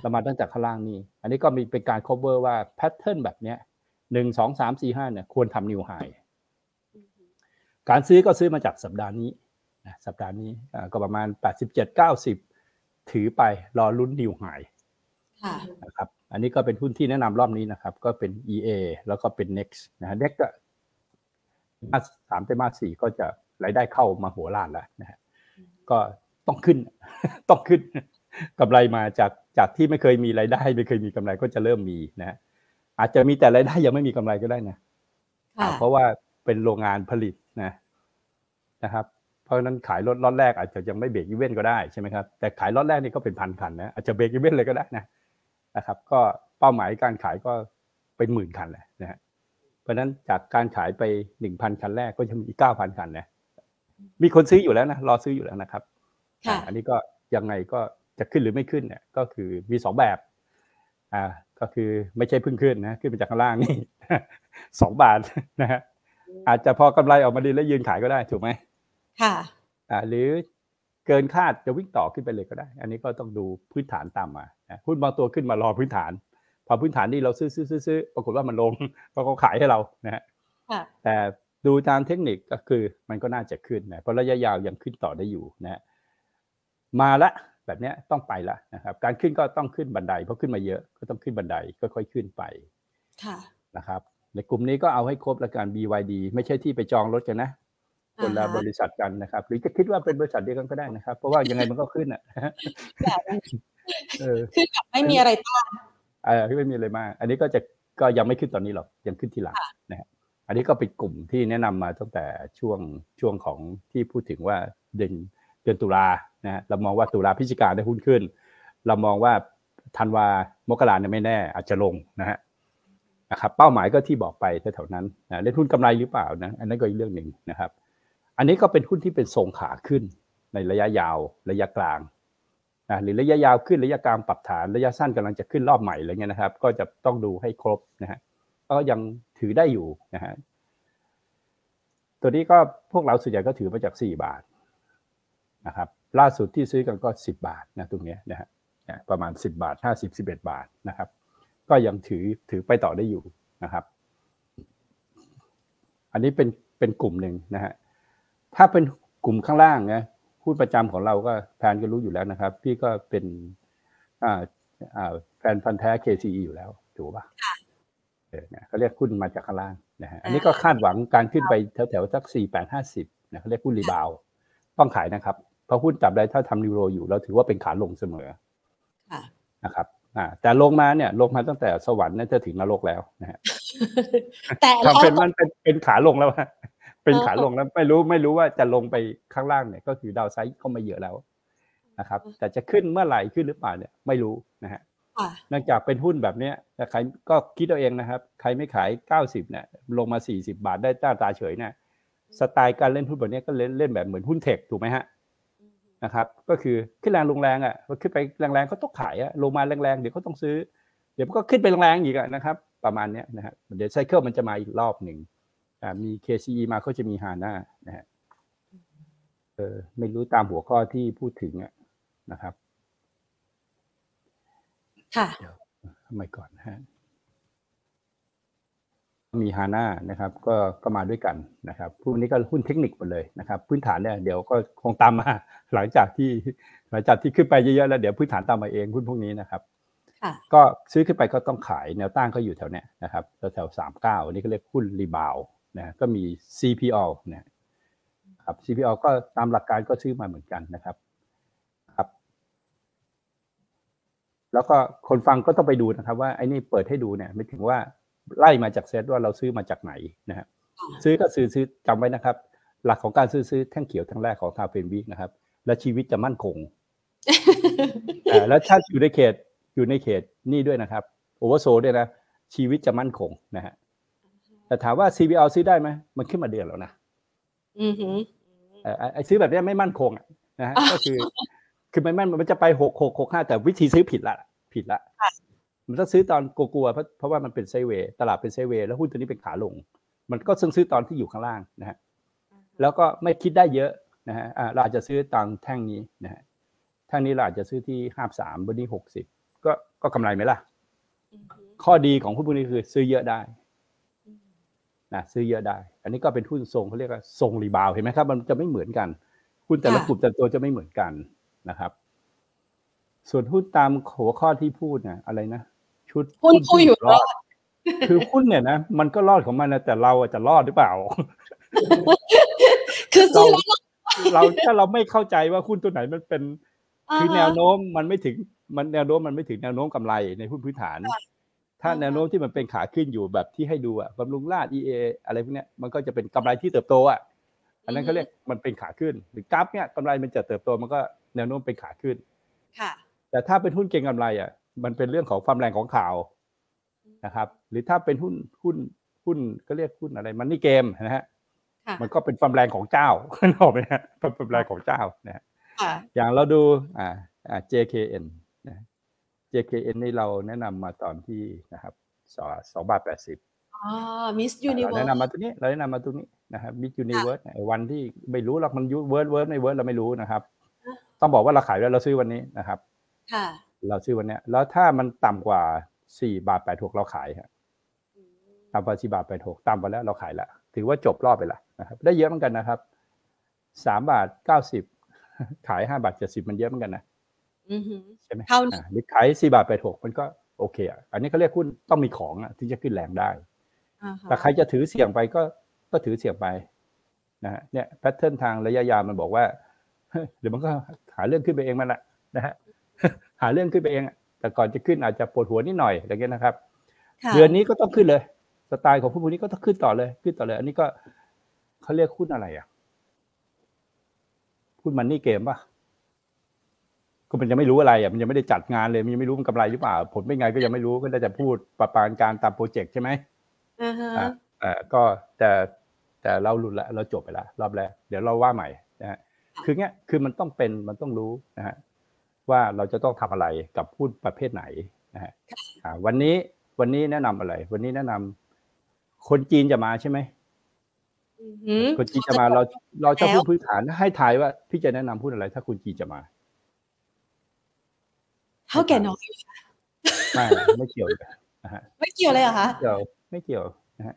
เรามาตั้งแต่ข้างล่างนี่อันนี้ก็มีเป็นการ cover ว่า pattern แบบเนี้ยหนึ่ง สอง สาม สี่ ห้าเนี่ยควรทำนิวไฮการซื้อก็ซื้อมาจากสัปดาห์นี้นะสัปดาห์นี้ก็ประมาณแปดสิบเจ็ด เก้าสิบถือไปรอลุ้นนิวไฮนะครับอันนี้ก็เป็นหุ้นที่แนะนำรอบนี้นะครับก็เป็น อี เอ แล้วก็เป็น Next นะ Next ก็สามไตรมาสสี่ก็จะรายได้เข้ามาหัวล้านแล้วนะฮะก็ต้องขึ้นต้องขึ้นกำไรมาจากจากที่ไม่เคยมีรายได้ไม่เคยมีกำไรก็จะเริ่มมีนะอาจจะมีแต่รายได้ยังไม่มีกำไรก็ได้นะเพราะว่าเป็นโรงงานผลิตนะนะครับเพราะฉะนั้นขายรถล็อตแรกอาจจะยังไม่เบรกอีเวนต์ก็ได้ใช่ไหมครับแต่ขายล็อตแรกนี่ก็เป็นพันคันนะอาจจะเบรกอีเวนต์เลยก็ได้นะนะครับก็เป้าหมายการขายก็เป็นหมื่นคันแหละนะฮะเพราะฉะนั้นจากการขายไป หนึ่งพัน คันแรกก็จะมีอีก เก้าพัน คันนะมีคนซื้ออยู่แล้วนะรอซื้ออยู่แล้วนะครับอันนี้ก็ยังไงก็จะขึ้นหรือไม่ขึ้นเนี่ยก็คือมีสองแบบอ่าก็คือไม่ใช่พึ่งขึ้นนะขึ้นมาจากข้างล่างนี่สองบาทนะฮะอาจจะพอกำไรออกมาดีแล้วยืนขายก็ได้ถูกไหมค่ะอ่าหรือเกินคาดจะวิ่งต่อขึ้นไปเลยก็ได้อันนี้ก็ต้องดูพื้นฐานตามมาหุ้นบางตัวขึ้นมารอพื้นฐาน ความพื้นฐานดีเราซื้อซื้อซื้อปรากฏว่ามันลงเพราะเขาขายให้เรานะฮะแต่ดูตามเทคนิคก็คือมันก็น่าจะขึ้นนะเพราะระยะยาวยังขึ้นต่อได้อยู่นะมาละแบบนี้ต้องไปละนะครับการขึ้นก็ต้องขึ้นบันไดเพราะขึ้นมาเยอะก็ต้องขึ้นบันไดก็ค่อยขึ้นไปนะครับในกลุ่มนี้ก็เอาให้ครบละกัน บี วาย ดี ไม่ใช่ที่ไปจองรถกันนะคนละบริษัทกันนะครับหรือจะคิดว่าเป็นบริษัทเดียวกันก็ได้นะครับเพราะว่ายังไงมันก็ขึ้นอ่ะคือแบบไม่มีอะไรต้านเออไม่มีอะไรมากอันนี้ก็จะก็ยังไม่ขึ้นตอนนี้หรอกยังขึ้นทีหลังนะฮะอันนี้ก็เป็นกลุ่มที่แนะนำมาตั้งแต่ช่วงช่วงของที่พูดถึงว่าเดือนเดือนตุลานะฮะเรามองว่าตุลาพฤศจิกาได้หุ้นขึ้นเรามองว่าธันวามกราเนี่ยไม่แน่อาจจะลงนะฮะนะครับเป้าหมายก็ที่บอกไปแถวๆนั้นนะเล่นหุ้นกำไรหรือเปล่านะอันนั้นก็อีกเรื่องหนึ่งนะครับอันนี้ก็เป็นหุ้นที่เป็นทรงขาขึ้นในระยะยาวระยะกลางนะหรือระยะยาวขึ้นระยะกลางปรับฐานระยะสั้นกำลังจะขึ้นรอบใหม่อะไรเงี้ยนะครับก็จะต้องดูให้ครบนะฮะก็ยังถือได้อยู่นะฮะตัวนี้ก็พวกเราส่วนใหญ่ก็ถือมาจากสี่บาทนะครับล่าสุดที่ซื้อกันก็สิบบาทนะตรงนี้นะฮะประมาณสิบบาทห้าสิบ สิบเอ็ดบาทนะครับก็ยังถือถือไปต่อได้อยู่นะครับอันนี้เป็นเป็นกลุ่มหนึ่งนะฮะถ้าเป็นกลุ่มข้างล่างนะหุ้นประจำของเราก็แฟนก็รู้อยู่แล้วนะครับพี่ก็เป็นอ่าอ่าแฟนพันธุ์แท้ เค ซี อี อยู่แล้วถูกป่ะเออเนี่ยเขาเรียกหุ้นมาจากข้างล่างนะฮะอันนี้ก็คาดหวังการขึ้นไปแถวๆสักสี่สิบแปด ห้าสิบนะเขาเรียกหุ้นรีบาวด์ต้องขายนะครับเพราะหุ้นจับได้ถ้าทำรีโรอยู่เราถือว่าเป็นขาลงเสมอนะครับอ่าแต่ลงมาเนี่ยลงมาตั้งแต่สวรรค์น่าจะถึงนรกแล้วนะฮะแต่ทำเป็นมันเป็นเป็นขาลงแล้วฮะเป็นขาลงแล้วไม่รู้ไม่รู้ว่าจะลงไปข้างล่างเนี่ยก็คือดาวไซด์ก็ไม่เยอะแล้วนะครับแต่จะขึ้นเมื่อไหร่ขึ้นหรือเปล่าเนี่ยไม่รู้นะฮะค่ะเนื่องจากเป็นหุ้นแบบเนี้ยแต่ใครก็คิดเอาเองนะครับใครไม่ขายเก้าสิบเนี่ยลงมาสี่สิบบาทได้ตาตาเฉยเนี่ยสไตล์การเล่นหุ้นแบบเนี้ยก็เล่นเล่นแบบเหมือนหุ้นเทคถูกมั้ยฮะนะครับก็คือขึ้นแรงลงแรงอ่ะขึ้นไปแรงๆก็ต้องขายอ่ะลงมาแรงๆเดี๋ยวก็ต้องซื้อเดี๋ยวก็ขึ้นไปแรงๆอีกอ่ะนะครับประมาณเนี้ยนะฮะเดี๋ยวไซเคิลมันจะมาอีกรอบหนึ่งอ่ามี เค ซี อี มาก็จะมี Hana นะฮะเออไม่รู้ตามหัวข้อที่พูดถึงอ่ะนะครับค่ะทำไมก่อนฮะมี Hana นะครับก็ก็มาด้วยกันนะครับพวกนี้ก็หุ้นเทคนิคหมดเลยนะครับพื้นฐานเนี่ยเดี๋ยวก็คงตามมาหลังจากที่หลังจากที่ขึ้นไปเยอะๆแล้วเดี๋ยวพื้นฐานตามมาเองหุ้นพวกนี้นะครับค่ะก็ซื้อขึ้นไปก็ต้องขายแนวต้านก็อยู่แถวเนี้ยนะครับแถวสามสิบเก้าอันนี้ก็เรียกหุ้นรีบาวด์นะก็มี ซี พี แอล นะครับ ซี พี แอล ก็ตามหลักการก็ซื้อมาเหมือนกันนะครับครับแล้วก็คนฟังก็ต้องไปดูนะครับว่าไอ้นี่เปิดให้ดูเนี่ยไม่ถึงว่าไล่มาจากเซตว่าเราซื้อมาจากไหนนะฮะซื้อก็ซื้อซื้อจำไว้นะครับหลักของการซื้อซื้อแท่งเขียวทั้งแรกของทาเฟนวิกนะครับและชีวิตจะมั่นคงอ่าแล้วถ้าอยู่ในเขตอยู่ในเขตนี่ด้วยนะครับโอเวอร์โซด้วยนะชีวิตจะมั่นคงนะฮะแต่ถามว่า ซี บี แอล ซื้อได้ไหมมันขึ้นมาเดือนแล้วนะอือหือเอ่อไอ้ซื้อแบบนี้ไม่มั่นคงนะฮะก็คือคือมันมันจะไปหก หก หก ห้าแต่วิธีซื้อผิดละผิดละมันต้องซื้อตอนกลัวๆเพราะเพราะว่ามันเป็นไซด์เวย์ตลาดเป็นไซด์เวย์แล้วหุ้นตัวนี้เป็นขาลงมันก็ซึ่งซื้อตอนที่อยู่ข้างล่างนะฮะแล้วก็ไม่คิดได้เยอะนะฮะอ่าเราอาจจะซื้อตามแท่งนี้นะฮะแท่งนี้เราอาจจะซื้อที่ห้าสิบสามบนนี้หกสิบก็ก็กำไรมั้ยล่ะข้อดีของหุ้นพวกนี้คือซื้อเยอะได้นะซื้อเยอะได้อันนี้ก็เป็นหุ้นทรงเขาเรียกว่าทรงรีบาวด์เห็นไหมครับมันจะไม่เหมือนกันหุ้นแต่ละกลุ่มแต่ตัวจะไม่เหมือนกันนะครับส่วนหุ้นตามหัวข้อที่พูดนะอะไรนะชุดหุ้นผู้อยู่รอดคือหุ้นเนี่ยนะมันก็รอดของมันนะแต่เราจะรอดหรือเปล่าคือเราเราถ้าเราไม่เข้าใจว่าหุ้นตัวไหนมันเป็นคือแนวโน้มมันไม่ถึงมันแนวโน้มมันไม่ถึงแนวโน้มกำไรในหุ้นพื้นฐานถ้าแนวโน้มที่มันเป็นขาขึ้นอยู่แบบที่ให้ดูอ่ะบำรุงราษฎร์ อี เอ อะไรพวกเนี้ยมันก็จะเป็นกำไรที่เติบโตอ่ะอันนั้นเขาเรียกมันเป็นขาขึ้นหรือกราฟเนี้ยกำไรมันจะเติบโตมันก็แนวโน้มเป็นขาขึ้นค่ะแต่ถ้าเป็นหุ้นเก็งกำไรอ่ะมันเป็นเรื่องของความแรงของข่าวนะครับหรือถ้าเป็นหุ้นหุ้นหุ้นก็เรียกหุ้นอะไรมันนี่เกมนะฮะมันก็เป็นความแรงของเจ้าเนาะมั้ยฮะความแรงของเจ้านะฮะอย่างเราดูอ่าอ่า เจ เค เอ็น นะ เจ เค เอ็น นี่เราแนะนำมาตอนที่นะครับสองบาทแปดสิบอ๋อ Miss Universe แนะนำมาตรงนี้เราแนะนำมาตรงนี้นะครับ Miss Universe วันที่ไม่รู้หรอกมันเวิร์ดเวิร์ดไม่เวิร์ดเราไม่รู้นะครับต้องบอกว่าเราขายแล้วเราซื้อวันนี้นะครับค่ะเราซื้อวันเนี้ยแล้วถ้ามันต่ำกว่า สี่บาทแปดสิบหกเราขายฮะต่ำกว่าสี่บาทแปดสิบหกต่ำกว่าแล้วเราขายละถือว่าจบรอบไปละนะครับได้เยอะเหมือนกันนะครับสามบาทเก้าสิบขายห้าบาทเจ็ดสิบมันเยอะเหมือนกันนะอือหือใช่มั้ยอ่าหรือขายสี่บาทแปดสิบหกมันก็โอเคอ่ะอันนี้เค้าเรียกหุ้นต้องมีของอ่ะถึงจะขึ้นแรงได้อ่าค่ะแต่ใครจะถือเสี่ยงไปก็ก็ถือเสี่ยงไปนะฮะเนี่ยแพทเทิร์นทางระยะยาวมันบอกว่าเดี๋ยวมันก็หาเรื่องขึ้นไปเองมันแหละนะฮะหาเรื่องขึ้นไปเองแต่ก่อนจะขึ้นอาจจะปวดหัวนิดหน่อยอะไรเงี้ยนะครับเดือนนี้ก็ต้องขึ้นเลยสไตล์ของผู้พวกนี้ก็ต้องขึ้นต่อเลยขึ้นต่อเลยอันนี้ก็เขาเรียกหุ้นอะไรอ่ะหุ้นมันนี่เกมป่ะก็มันยังไม่รู้อะไรอ่ะมันยังไม่ได้จัดงานเลยมันยังไม่รู้มันกำไรหรือเปล่าผลเป็นไงก็ยังไม่รู้ก็ได้แต่พูดประปานการตามโปรเจกต์ใช่ไหมอ่าฮะอ่าก็แต่แต่เราหลุดละเราจบไปละรอบแรกเดี๋ยวเราว่าใหม่นะฮะคือเงี้ยคือมันต้องเป็นมันต้องรู้นะฮะว่าเราจะต้องทำอะไรกับหุ้นประเภทไหนนะฮะวันนี้วันนี้แนะนำอะไรวันนี้แนะนำคนจีนจะมาใช่ไหมคนจีนจะมาเราเราจะพูดพื้นฐานให้ทายว่าพี่จะแนะนำหุ้นอะไรถ้าคนจีนจะมาเท่าแก่น้อยไม่ไม่เกี่ยวนะฮะไม่เกี่ยวเลยเหรอคะเกี่ยวไม่เกี่ยวนะฮะ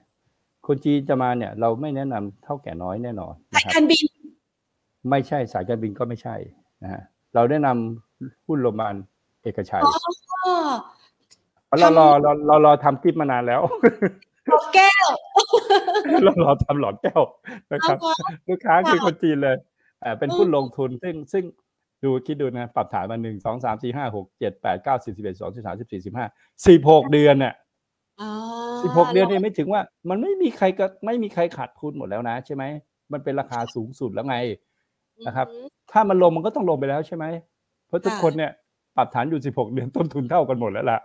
คนจีนจะมาเนี่ยเราไม่แนะนำเท่าแก่น้อยแน่นอนสายการบินไม่ใช่สายการบินก็ไม่ใช่นะฮะเราแนะนำหุ้นโรงพยาบาลเอกชัยเรารอเราเรารอทำคลิปมานานแล้วหลอดแก้วเรารอทำหลอดแก้วนะครับลูกค้าคือคนจีนเลยอ่าเป็นหุ้นลงทุนซึ่งซึ่งดูคิดดูนะปรับฐานมาหนึ่ง สอง สาม สี่ ห้า หก เจ็ด แปด เก้า สิบ สิบเอ็ด สิบสอง สิบสาม สิบสี่ สิบห้า สิบหกเดือนน่ะอ๋อสิบหกเดือนนี่ไม่ถึงว่ามันไม่มีใครก็ไม่มีใครขาดทุนหมดแล้วนะใช่มั้ยมันเป็นราคาสูงสุดแล้วไงนะครับถ้ามันลงมันก็ต้องลงไปแล้วใช่มั้ยเพราะทุกคนเนี่ยปรับฐานอยู่สิบหกเดือนต้นทุนเท่ากันหมดแล้วล่ะ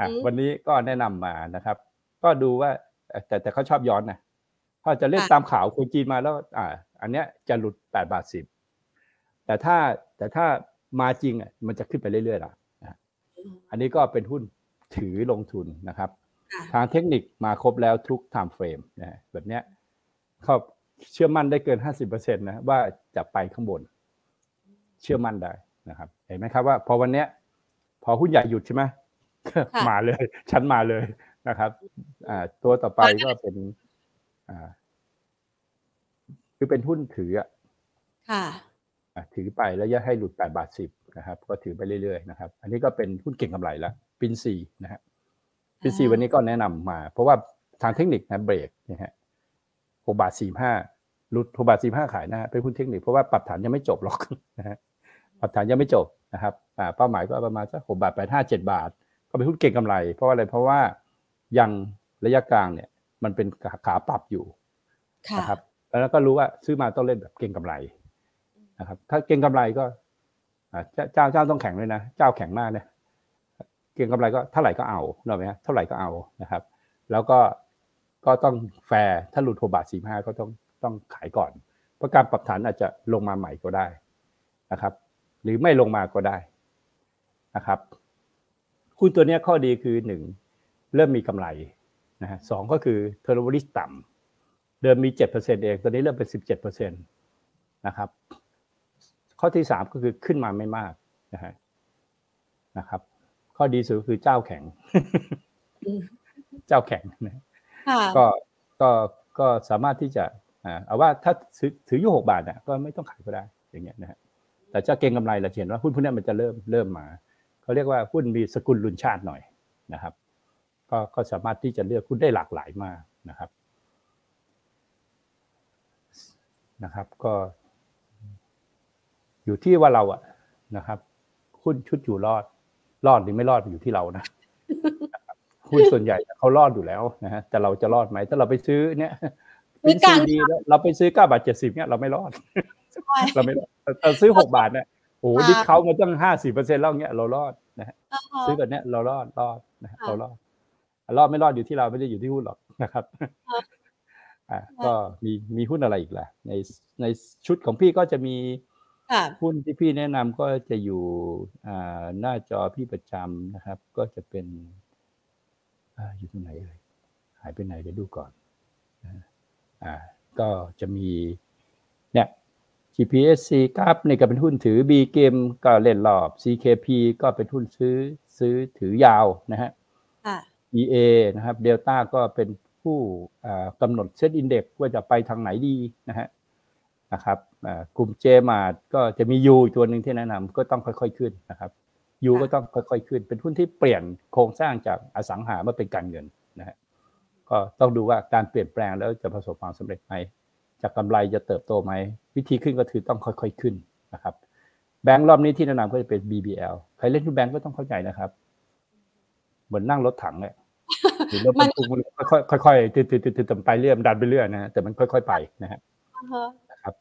อ่ะวันนี้ก็แนะนำมานะครับก็ดูว่าแต่แต่เขาชอบย้อนนะพอจะเล่นตามข่าวคนจีนมาแล้วอ่าอันเนี้ยจะหลุดแปดบาทสิบแต่ถ้าแต่ถ้ามาจริงอ่ะมันจะขึ้นไปเรื่อยๆล่ะอันนี้ก็เป็นหุ้นถือลงทุนนะครับทางเทคนิคมาครบแล้วทุก time frame นะแบบเนี้ยครอบเชื่อมั่นได้เกิน ห้าสิบเปอร์เซ็นต์ นะว่าจะไปข้างบนเชื่อมั่นได้นะครับเห็นไหมครับว่าพอวันเนี้ยพอหุ้นใหญ่หยุดใช่ไหมมาเลยฉันมาเลยนะครับอ่าตัวต่อไปก็เป็นอ่าคือเป็นหุ้นถืออ่ะค่ะถือไปแล้วย่าให้หลุดแปดบาทสิบนะครับก็ถือไปเรื่อยๆนะครับอันนี้ก็เป็นหุ้นเก่งกำไรแล้วปินซีนะฮะปินซีวันนี้ก็แนะนำมาเพราะว่าทางเทคนิคนะเบรกนะฮะหกบาทสี่สิบห้าหลุดหกบาทสี่สิบห้าขายนะฮะเป็นหุ้นเทคนิคเพราะว่าปรับฐานยังไม่จบหรอกนะฮะปรับฐานยังไม่จบนะครับอ่าเป้าหมายก็ประมาณสักหกบาทแปดสิบห้า เจ็ดบาทก็เป็นหุ้นเก่งกำไรเพราะอะไรเพราะว่ายังระยะกลางเนี่ยมันเป็นขาปรับอยู่นะครับแล้วก็รู้ว่าซื้อมาต้องเล่นแบบเก่งกำไรนะครับถ้าเก่งกำไรก็เจ้าเจ้าต้องแข็งด้วยนะเจ้าแข็งมากเนี่ยเก่งกำไรก็เท่าไหร่ก็เอาเนาะไหมฮะเท่าไหร่ก็เอานะครับแล้วก็ก็ต้องแฟร์ถ้าหลุดหกบาทสี่สิบห้าก็ต้องต้องขายก่อนเพราะการปรับฐานอาจจะลงมาใหม่ก็ได้นะครับหรือไม่ลงมาก็ได้นะครับหุ้นตัวนี้ข้อดีคือหนึ่งเริ่มมีกำไรนะฮะสองก็คือเทอร์โนเวอร์ต่ำเดิมมี เจ็ดเปอร์เซ็นต์ เองตอนนี้เริ่มเป็น สิบเจ็ดเปอร์เซ็นต์ นะครับข้อที่สามก็คือขึ้นมาไม่มากนะฮะนะครับข้อดีสุดคือเจ้าแข็งเจ้าแข็งนะก็ก็ก็สามารถที่จะอ่าเอาว่าถ้าถืออยู่หกบาทน่ะก็ไม่ต้องขายก็ได้อย่างเงี้ยนะฮะแต่จะเก็งกำไรเราเห็นว่าหุ้นพวกนี้มันจะเริ่มเริ่มมาเขาเรียกว่าหุ้นมีสกุลลุนชาติหน่อยนะครับก็ก็สามารถที่จะเลือกหุ้นได้หลากหลายมากนะครับนะครับก็อยู่ที่ว่าเราอะนะครับหุ้นชุดอยู่รอดรอดหรือไม่รอดอยู่ที่เรานะหุ้นส่วนใหญ่เขารอดอยู่แล้วนะฮะแต่เราจะรอดไหมถ้าเราไปซื้อเนี้ยซื้อดีแล้วเราไปซื้อเก้าบาทเจ็ดสิบเนี้ยเราไม่รอดเราไม่รอดเราซื้อหกบาทเนี้ยโอ้ดิเขามาตั้ง ห้าสิบเปอร์เซ็นต์ แล้วเงี้ยเรารอดนะฮะซื้อแบบเนี้ยเรารอดรอดนะเรารอดรอดไม่รอดอยู่ที่เราไม่ได้อยู่ที่หุ้นหรอกนะครับอ่าก็มีมีหุ้นอะไรอีกล่ะในในชุดของพี่ก็จะมีหุ้นที่พี่แนะนำก็จะอยู่อ่าหน้าจอพี่ประจำนะครับก็จะเป็นอ่าอยู่ตรงไหนเลยหายไปไหนเดี๋ยวดูก่อนอ่าก็จะมีเนี่ยจี พี เอส ซี กราฟนี่ก็เป็นหุ้นถือ บี จี ไอ เอ็ม ก็เล่นรอบ ซี เค พี ก็เป็นหุ้นซื้อซื้อถือยาวนะฮะ อี เอ นะครับเดลต้าก็เป็นผู้กำหนดเซตอินเด็กซ์ว่าจะไปทางไหนดีนะฮะนะครับกลุ่ม J-Mart ก็จะมี U ตัวนึงที่แนะนำก็ต้องค่อยๆขึ้นนะครับ U ก็ต้องค่อยๆขึ้นเป็นหุ้นที่เปลี่ยนโครงสร้างจากอสังหามาเป็นการเงินนะฮะก็ต้องดูว่าการเปลี่ยนแปลงแล้วจะประสบความสำเร็จไหมจากกำไรจะเติบโตไหมวิธีขึ้นก็คือต้องค่อยๆขึ้นนะครับแบงค์รอบนี้ที่แนะนำก็จะเป็น บี บี แอล ใครเล่นหุ้นแบงค์ก็ต้องเข้าใจนะครับเหมือนนั่งรถถังเนี่ยมันค่อยๆตึ๊ดๆไปเรื่อยดันไปเรื่อยนะฮะแต่มันค่อยๆไปนะฮะ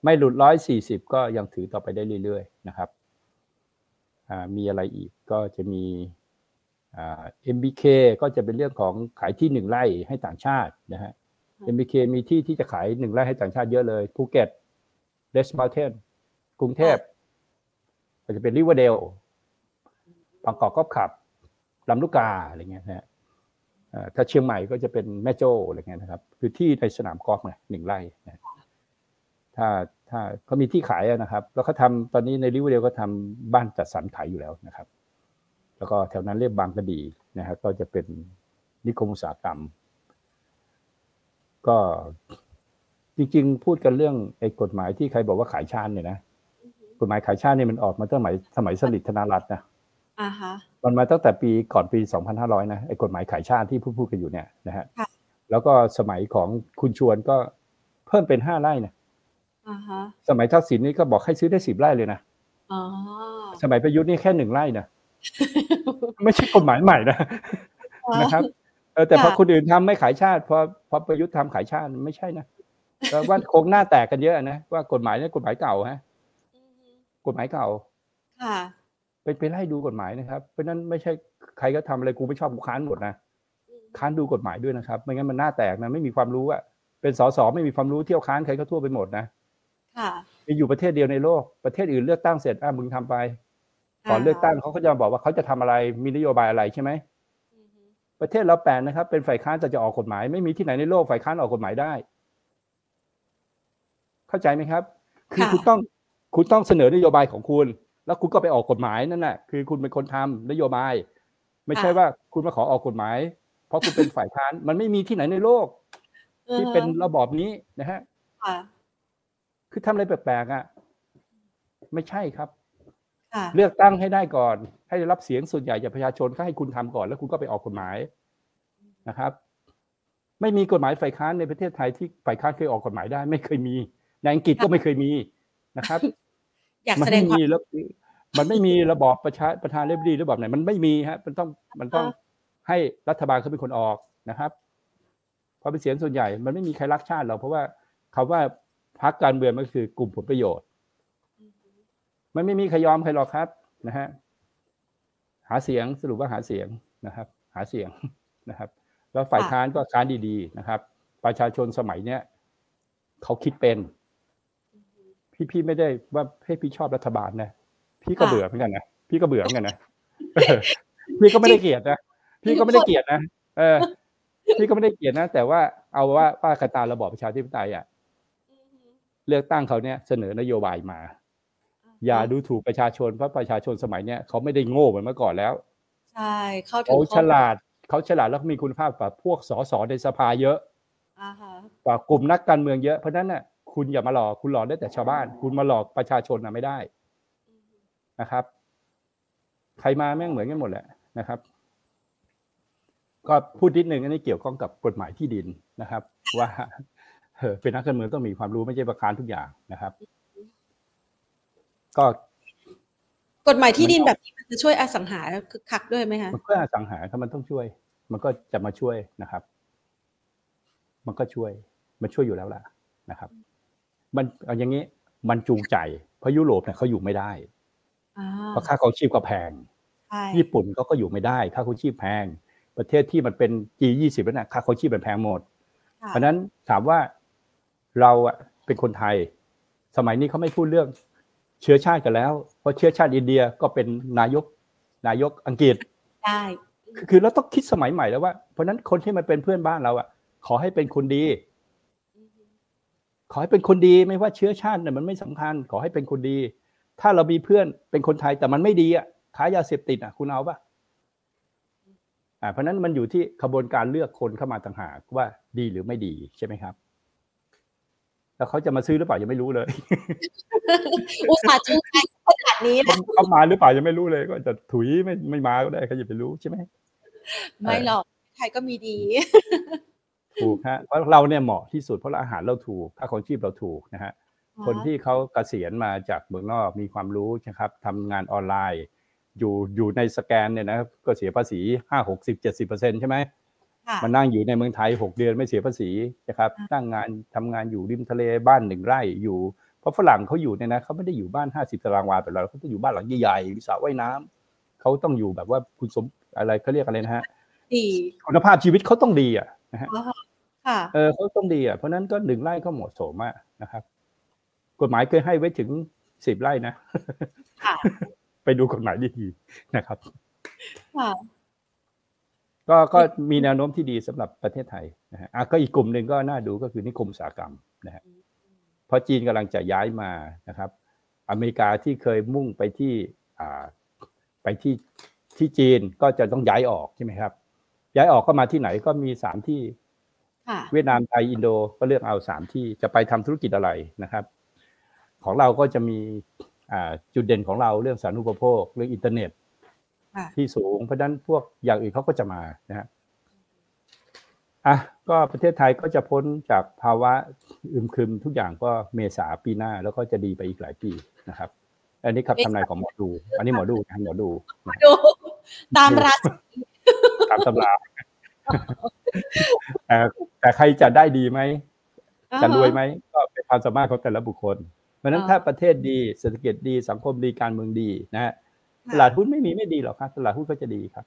ไม่หลุดหนึ่งร้อยสี่สิบก็ยังถือต่อไปได้เรื่อยๆนะครับมีอะไรอีกก็จะมี เอ็ม บี เค ก็จะเป็นเรื่องของขายที่หนึ่งไร่ให้ต่างชาตินะฮะ เอ็ม บี เค มีที่ที่จะขายหนึ่งไร่ให้ต่างชาติเยอะเลยภูเก็ตเรสเมลเทนกรุงเทพก็จะเป็นริเวอร์เดลบางกอกก็ขับลำลูกกาอะไรเงี้ยนะฮะถ้าเชียงใหม่ก็จะเป็นแม่โจ้อะไรเงี้ยนะครับคือที่ในสนามกอล์ฟไงหนึ่งไร่นะถ้าถ้าเขามีที่ขายนะครับแล้วเขาทำตอนนี้ในริเวอร์เดลก็ทำบ้านจัดสรรขายอยู่แล้วนะครับแล้วก็แถวนั้นเรียบบางกะดีนะครับก็จะเป็นนิคมอุตสาหกรรมก็จริงๆพูดกันเรื่องไอ้กฎหมายที่ใครบอกว่าขายชาญเนี่ยนะกฎหมายขายชาญเนี่ยมันออกมาตั้งแต่สมัยสลิดธนรัตน์นะอ่าฮะมันมาตั้งแต่ปีก่อนปีสองพันห้าร้อยนะไอ้กฎหมายขายชาญที่พูดๆกันอยู่เนี่ยนะฮะแล้วก็สมัยของคุณชวนก็เพิ่มเป็นห้าไร่นะUh-huh. สมัยทักษิณนี่ก็บอกให้ซื้อได้สิบไร่เลยนะ uh-huh. สมัยประยุทธ์นี่แค่หนึ่งไร่นะ ไม่ใช่กฎหมายใหม่นะ uh-huh. นะครับเออแต่ uh-huh. พอคนอื่นทำไม่ขายชาติพอพอประยุทธ์ทำขายชาติไม่ใช่นะ ว่าคงหน้าแตกกันเยอะนะว่ากฎหมายนี่กฎหมายเก่าฮะ uh-huh. กฎหมายเก่าค่ะ uh-huh. ไปไปไล่ดูกฎหมายนะครับเพราะนั้นไม่ใช่ใครก็ทำอะไรกูไม่ชอบกูค้านหมดนะ uh-huh. ค้านดูกฎหมายด้วยนะครับไม่งั้นมันหน้าแตกนะไม่มีความรู้อะเป็นสสไม่มีความรู้เที่ยวค้านใครก็ทั่วไปหมดนะมีอยู่ประเทศเดียวในโลกประเทศอื่นเลือกตั้งเสร็จอ่ะมึงทำไปก่อนเลือกตั้งเขาก็จะบอกว่าเขาจะทำอะไรมีนโยบายอะไรใช่ไหมประเทศเราแปลกนะครับเป็นฝ่ายค้านจะจะออกกฎหมายไม่มีที่ไหนในโลกฝ่ายค้านออกกฎหมายได้เข้าใจไหมครับคือคุณต้องคุณต้องเสนอนโยบายของคุณแล้วคุณก็ไปออกกฎหมายนั่นแหละคือคุณเป็นคนทำนโยบายไม่ใช่ว่าคุณมาขอออกกฎหมายเพราะคุณเป็นฝ่ายค้านมันไม่มีที่ไหนในโลกที่เป็นระบอบนี้นะฮะคือทำอะไรแปลกๆอ่ะไม่ใช่ครับเลือกตั้งให้ได้ก่อนให้ได้รับเสียงส่วนใหญ่จากประชาชนก็ให้คุณทำก่อนแล้วคุณก็ไปออกกฎหมายนะครับไม่มีกฎหมายฝ่ายค้านในประเทศไทยที่ฝ่ายค้านเคยออกกฎหมายได้ไม่เคยมีในอังกฤษก็ไม่เคยมีนะครับอยากแสดงความมันไม่มีระบอบประชาประธานาธิบดีระบอบไหนมันไม่มีฮะมันต้องมันต้องให้รัฐบาลเขาเป็นคนออกนะครับพอเป็นเสียงส่วนใหญ่มันไม่มีใครรักชาติเราเพราะว่าคำว่าพรรคการเมืองมันคือกลุ่มผลประโยชน์มันไม่มีใครยอมใครหรอกครับนะฮะหาเสียงสรุปว่าหาเสียงนะครับหาเสียงนะครับแล้วฝ่ายค้านก็ค้านดีๆนะครับประชาชนสมัยเนี้ยเขาคิดเป็นพี่ๆไม่ได้ว่าให้พี่ชอบรัฐบาลนะพี่ก็เบื่อเหมือนกันนะพี่ก็เบื่อเหมือนกันนะพี่ก็ไม่ได้เกลียดนะพี่ก็ไม่ได้เกลียดนะเออพี่ก็ไม่ได้เกลียดนะแต่ว่าเอาว่าว่ากระตาระบอบประชาธิปไตยอ่ะเลือกตั้งเขาเนี่ยเสนอนโยบายมาอย่าดูถูกประชาชนเพราะประชาชนสมัยเนี้ยเขาไม่ได้โง่เหมือนเมื่อก่อนแล้วใช่เขาถึงเขาฉลาดเขาฉลาดแล้วมีคุณภาพกว่าพวกสสในสภาเยอะอ่าฮะกว่ากลุ่มนักการเมืองเยอะเพราะนั้นน่ะคุณอย่ามาหลอกคุณหลอกได้แต่ชาวบ้านคุณมาหลอกประชาชนน่ะไม่ได้นะครับใครมาแม่งเหมือนกันหมดแหละนะครับก็พูดนิดนึงอันนี้เกี่ยวข้องกับกฎหมายที่ดินนะครับว่าเป็นนักการเมืองต้องมีความรู้ไม่ใช่ประการทุกอย่างนะครับก็กฎหมายที่ดินแบบนี้มันจะช่วยอสังหาคึกคักด้วยไหมคะมันก็อสังหาถ้ามันต้องช่วยมันก็จะมาช่วยนะครับมันก็ช่วยมันช่วยอยู่แล้วล่ะนะครับมันเอาอย่างนี้มันจูงใจเพราะยุโรปเนี่ยเขาอยู่ไม่ได้เพราะค่าครองชีพก็แพงญี่ปุ่นเขาก็อยู่ไม่ได้ค่าครองชีพแพงประเทศที่มันเป็น จี ยี่สิบ นั่นน่ะค่าครองชีพมันแพงหมดเพราะนั้นถามว่าเราอะเป็นคนไทยสมัยนี้เขาไม่พูดเรื่องเชื้อชาติกันแล้วเพราะเชื้อชาติอินเดียก็เป็นนายกนายกอังกฤษได้คือเราต้องคิดสมัยใหม่แล้วว่าเพราะนั้นคนที่มันเป็นเพื่อนบ้านเราอะขอให้เป็นคนดีขอให้เป็นคนดีไม่ว่าเชื้อชาติเนี่ยมันไม่สำคัญขอให้เป็นคนดีถ้าเรามีเพื่อนเป็นคนไทยแต่มันไม่ดีอะค้ายาเสพติดอะคุณเอาปะ อ่าเพราะนั้นมันอยู่ที่ขบวนการเลือกคนเข้ามาต่างหากว่าดีหรือไม่ดีใช่ไหมครับแล้วเขาจะมาซื้อหรือเปล่ายังไม่รู้เลยอุตส่าห์จูงใจขนาดนี้แล้วเขามาหรือเปล่ายังไม่รู้เลยก็จะถุยไม่ไม่มาก็ได้ใครจะไปรู้ใช่ไหมไม่หรอกใครก็มีดีถูกฮะเพราะเราเนี่ยเหมาะที่สุดเพราะอาหารเราถูกค่าครองชีพเราถูกนะฮะคนที่เขาเกษียณมาจากเมืองนอกมีความรู้นะครับทำงานออนไลน์อยู่อยู่ในสแกนเนี่ยนะครับก็เสียภาษีห้า หกสิบ เจ็ดสิบเปอร์เซ็นต์ ใช่ไหมมานั่งอยู่ในเมืองไทยหกเดือนไม่เสียภาษีนะครับนั่งงานทำงานอยู่ริมทะเลบ้านหนึ่งไร่อยู่เพราะฝรั่งเขาอยู่เนี่ยนะเขาไม่ได้อยู่บ้านห้าสิบตารางวาแบบเราเขาต้องอยู่บ้านหลังใหญ่ๆมีสระว่ายน้ำเขาต้องอยู่แบบว่าคุณสมอะไรเขาเรียกอะไรนะฮะคุณภาพชีวิตเขาต้องดีอ่ะนะฮะเออเขาต้องดีอ่ะเพราะนั้นก็หนึ่งไร่ก็เหมาะสมมากนะครับกฎหมายเคยให้ไว้ถึงสิบไร่นะไปดูกฎหมายดีๆนะครับก็ก็มีแนวโน้มที่ดีสำหรับประเทศไทยนะฮะอ่ะก็อีกกลุ่มหนึ่งก็น่าดูก็คือนิคมอุตสาหกรรมนะฮะเพราะจีนกำลังจะย้ายมานะครับอเมริกาที่เคยมุ่งไปที่อ่าไปที่ที่จีนก็จะต้องย้ายออกใช่ไหมครับย้ายออกก็มาที่ไหนก็มีสามที่เวียดนามไทยอินโดก็เลือกเอาสามที่จะไปทำธุรกิจอะไรนะครับของเราก็จะมีจุดเด่นของเราเรื่องสาธารณูปโภคเรื่องอินเทอร์เน็ตที่สูงเพราะฉะนั้นพวกอย่างอื่นเขาก็จะมานะฮะอ่ะก็ประเทศไทยก็จะพ้นจากภาวะอึมครึมทุกอย่างก็เมษาปีหน้าแล้วก็จะดีไปอีกหลายปีนะครับอันนี้ครับทำนายของหมอดูอันนี้หมอดูนะหมอดูหมอดูตามราศีตามตำราแต่ใครจะได้ดีไหมจะรวยไหมก็เป็นความสามารถของแต่ละบุคคลเพราะฉะนั้นถ้าประเทศดีเศรษฐกิจดีสังคมดีการเมืองดีนะฮะตลาดหุ้นไม่มีไม่ดีหรอกครับตลาดหุ้นก็จะดีครับ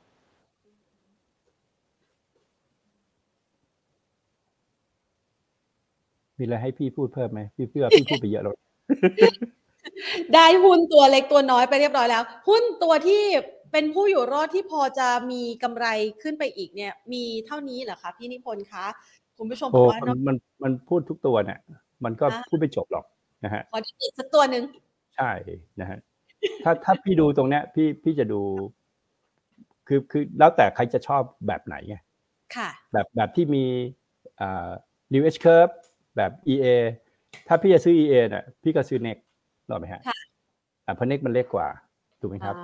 มีอะไรให้พี่พูดเพิ่มไหมพี่เพื่อพี่พูดไปเยอะแล้วได้หุ้นตัวเล็กตัวน้อยไปเรียบร้อยแล้วหุ้นตัวที่เป็นผู้อยู่รอดที่พอจะมีกำไรขึ้นไปอีกเนี่ยมีเท่านี้เหรอคะพี่นิพนธ์คะคุณผู้ชมบอกว่ามันมันพูดทุกตัวเนี่ยมันก็พูดไม่จบหรอกนะฮะขออีกสักตัวนึงใช่นะฮะถ้าถ้าพี่ดูตรงเนี้ยพี่พี่จะดูคือคือแล้วแต่ใครจะชอบแบบไหนไงค่ะแบบแบบที่มีอ่า New H Curve แบบ อี เอ ถ้าพี่จะซื้อ อี เอ น่ะพี่ก็ซื้อ Next หรอมั้ยฮะค่ะอ่ะเพราะ Next มันเล็กกว่าถูกมั้ยครับ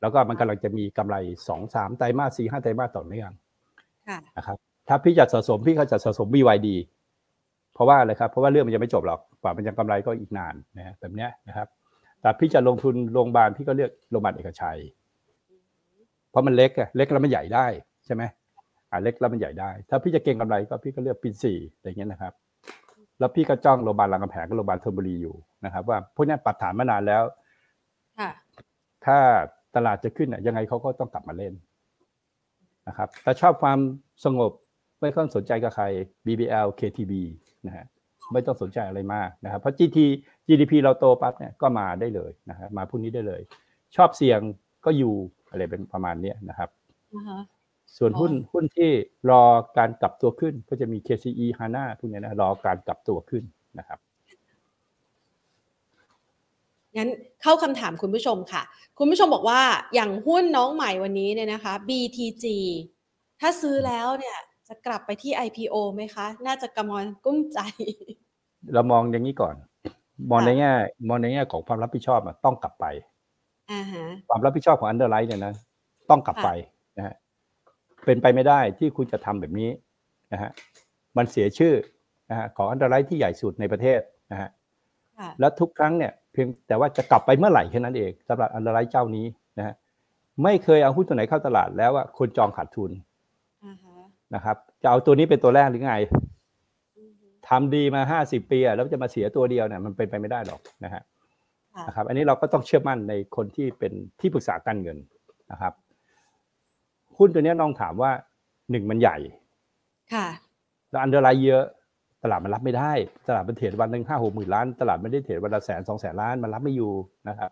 แล้วก็มันกำลังจะมีกำไร สอง สาม ไตรมาส สี่ ห้า ไตรมาสต่อเนื่องค่ะนะครับถ้าพี่จะสะสมพี่ก็จะสะสม บี วาย ดี เพราะว่าอะไรครับเพราะว่าเรื่องมันยังไม่จบหรอกกว่ามันจะกำไรก็อีกนานนะฮะแบบเนี้ยนะครับแต่พี่จะลงทุนโรงพยาบาลพี่ก็เลือกโรงพยาบาลเอกชัยเพราะมันเล็กอะเล็กแล้วมันใหญ่ได้ใช่ไหมอ่าเล็กแล้วมันใหญ่ได้ถ้าพี่จะเก็งกำไรก็พี่ก็เลือกปิ่นสี่อะไรเงี้ยนะครับแล้วพี่ก็จ้องโรงพยาบาลรามคำแหงกับโรงพยาบาลธนบุรีอยู่นะครับว่าพวกนี้ปรับฐานมานานแล้วถ้าตลาดจะขึ้นอะยังไงเขาก็ต้องกลับมาเล่นนะครับถ้าชอบความสงบไม่ต้องสนใจกับใคร บี บี แอล เค ที บี นะฮะไม่ต้องสนใจอะไรมากนะครับเพราะ จี ที จี ดี พี เราโตปั๊บเนี่ยก็มาได้เลยนะครับมาพวกนี้ได้เลยชอบเสี่ยงก็อยู่อะไรเป็นประมาณนี้นะครับ uh-huh. ส่วน oh. หุ้นหุ้นที่รอการกลับตัวขึ้นก็จะมี เค ซี อี Hana พวกนี้นะรอการกลับตัวขึ้นนะครับงั้นเข้าคำถามคุณผู้ชมค่ะคุณผู้ชมบอกว่าอย่างหุ้นน้องใหม่วันนี้เนี่ยนะคะ บี ที จี ถ้าซื้อแล้วเนี่ยจะกลับไปที่ ไอ พี โอ ไหมคะน่าจะกระมอนกุ้มใจเรามองอย่างนี้ก่อนมองในแง่มองในแง่ของความรับผิดชอบต้องกลับไปอ่าฮะความรับผิดชอบของอันเดอร์ไลท์เนี่ยนะต้องกลับไปนะฮะเป็นไปไม่ได้ที่คุณจะทำแบบนี้นะฮะมันเสียชื่อนะฮะของอันเดอร์ไลท์ที่ใหญ่สุดในประเทศนะฮะแล้วทุกครั้งเนี่ยเพียงแต่ว่าจะกลับไปเมื่อไหร่แค่นั้นเองสำหรับอันเดอร์ไลท์เจ้านี้นะฮะไม่เคยเอาหุ้นตัวไหนเข้าตลาดแล้วว่าคนจองขาดทุนนะครับจะเอาตัวนี้เป็นตัวแรกหรือไงทำดีมาห้าสิบปีแล้วจะมาเสียตัวเดียวเนี่ยมันเป็นไปไม่ได้หรอกนะฮะนะครับอันนี้เราก็ต้องเชื่อมั่นในคนที่เป็นที่ปรึกษาการเงินนะครับหุ้นตัวนี้น้องถามว่าหนึ่งมันใหญ่ค่ะแล้วอันเดอร์ไลน์เยอะตลาดมันรับไม่ได้ตลาดมันเทรดวันนึง ห้าหกหมื่นล้านตลาดไม่ได้เทรดวันละแสน สองแสนล้านมันรับไม่อยู่นะครับ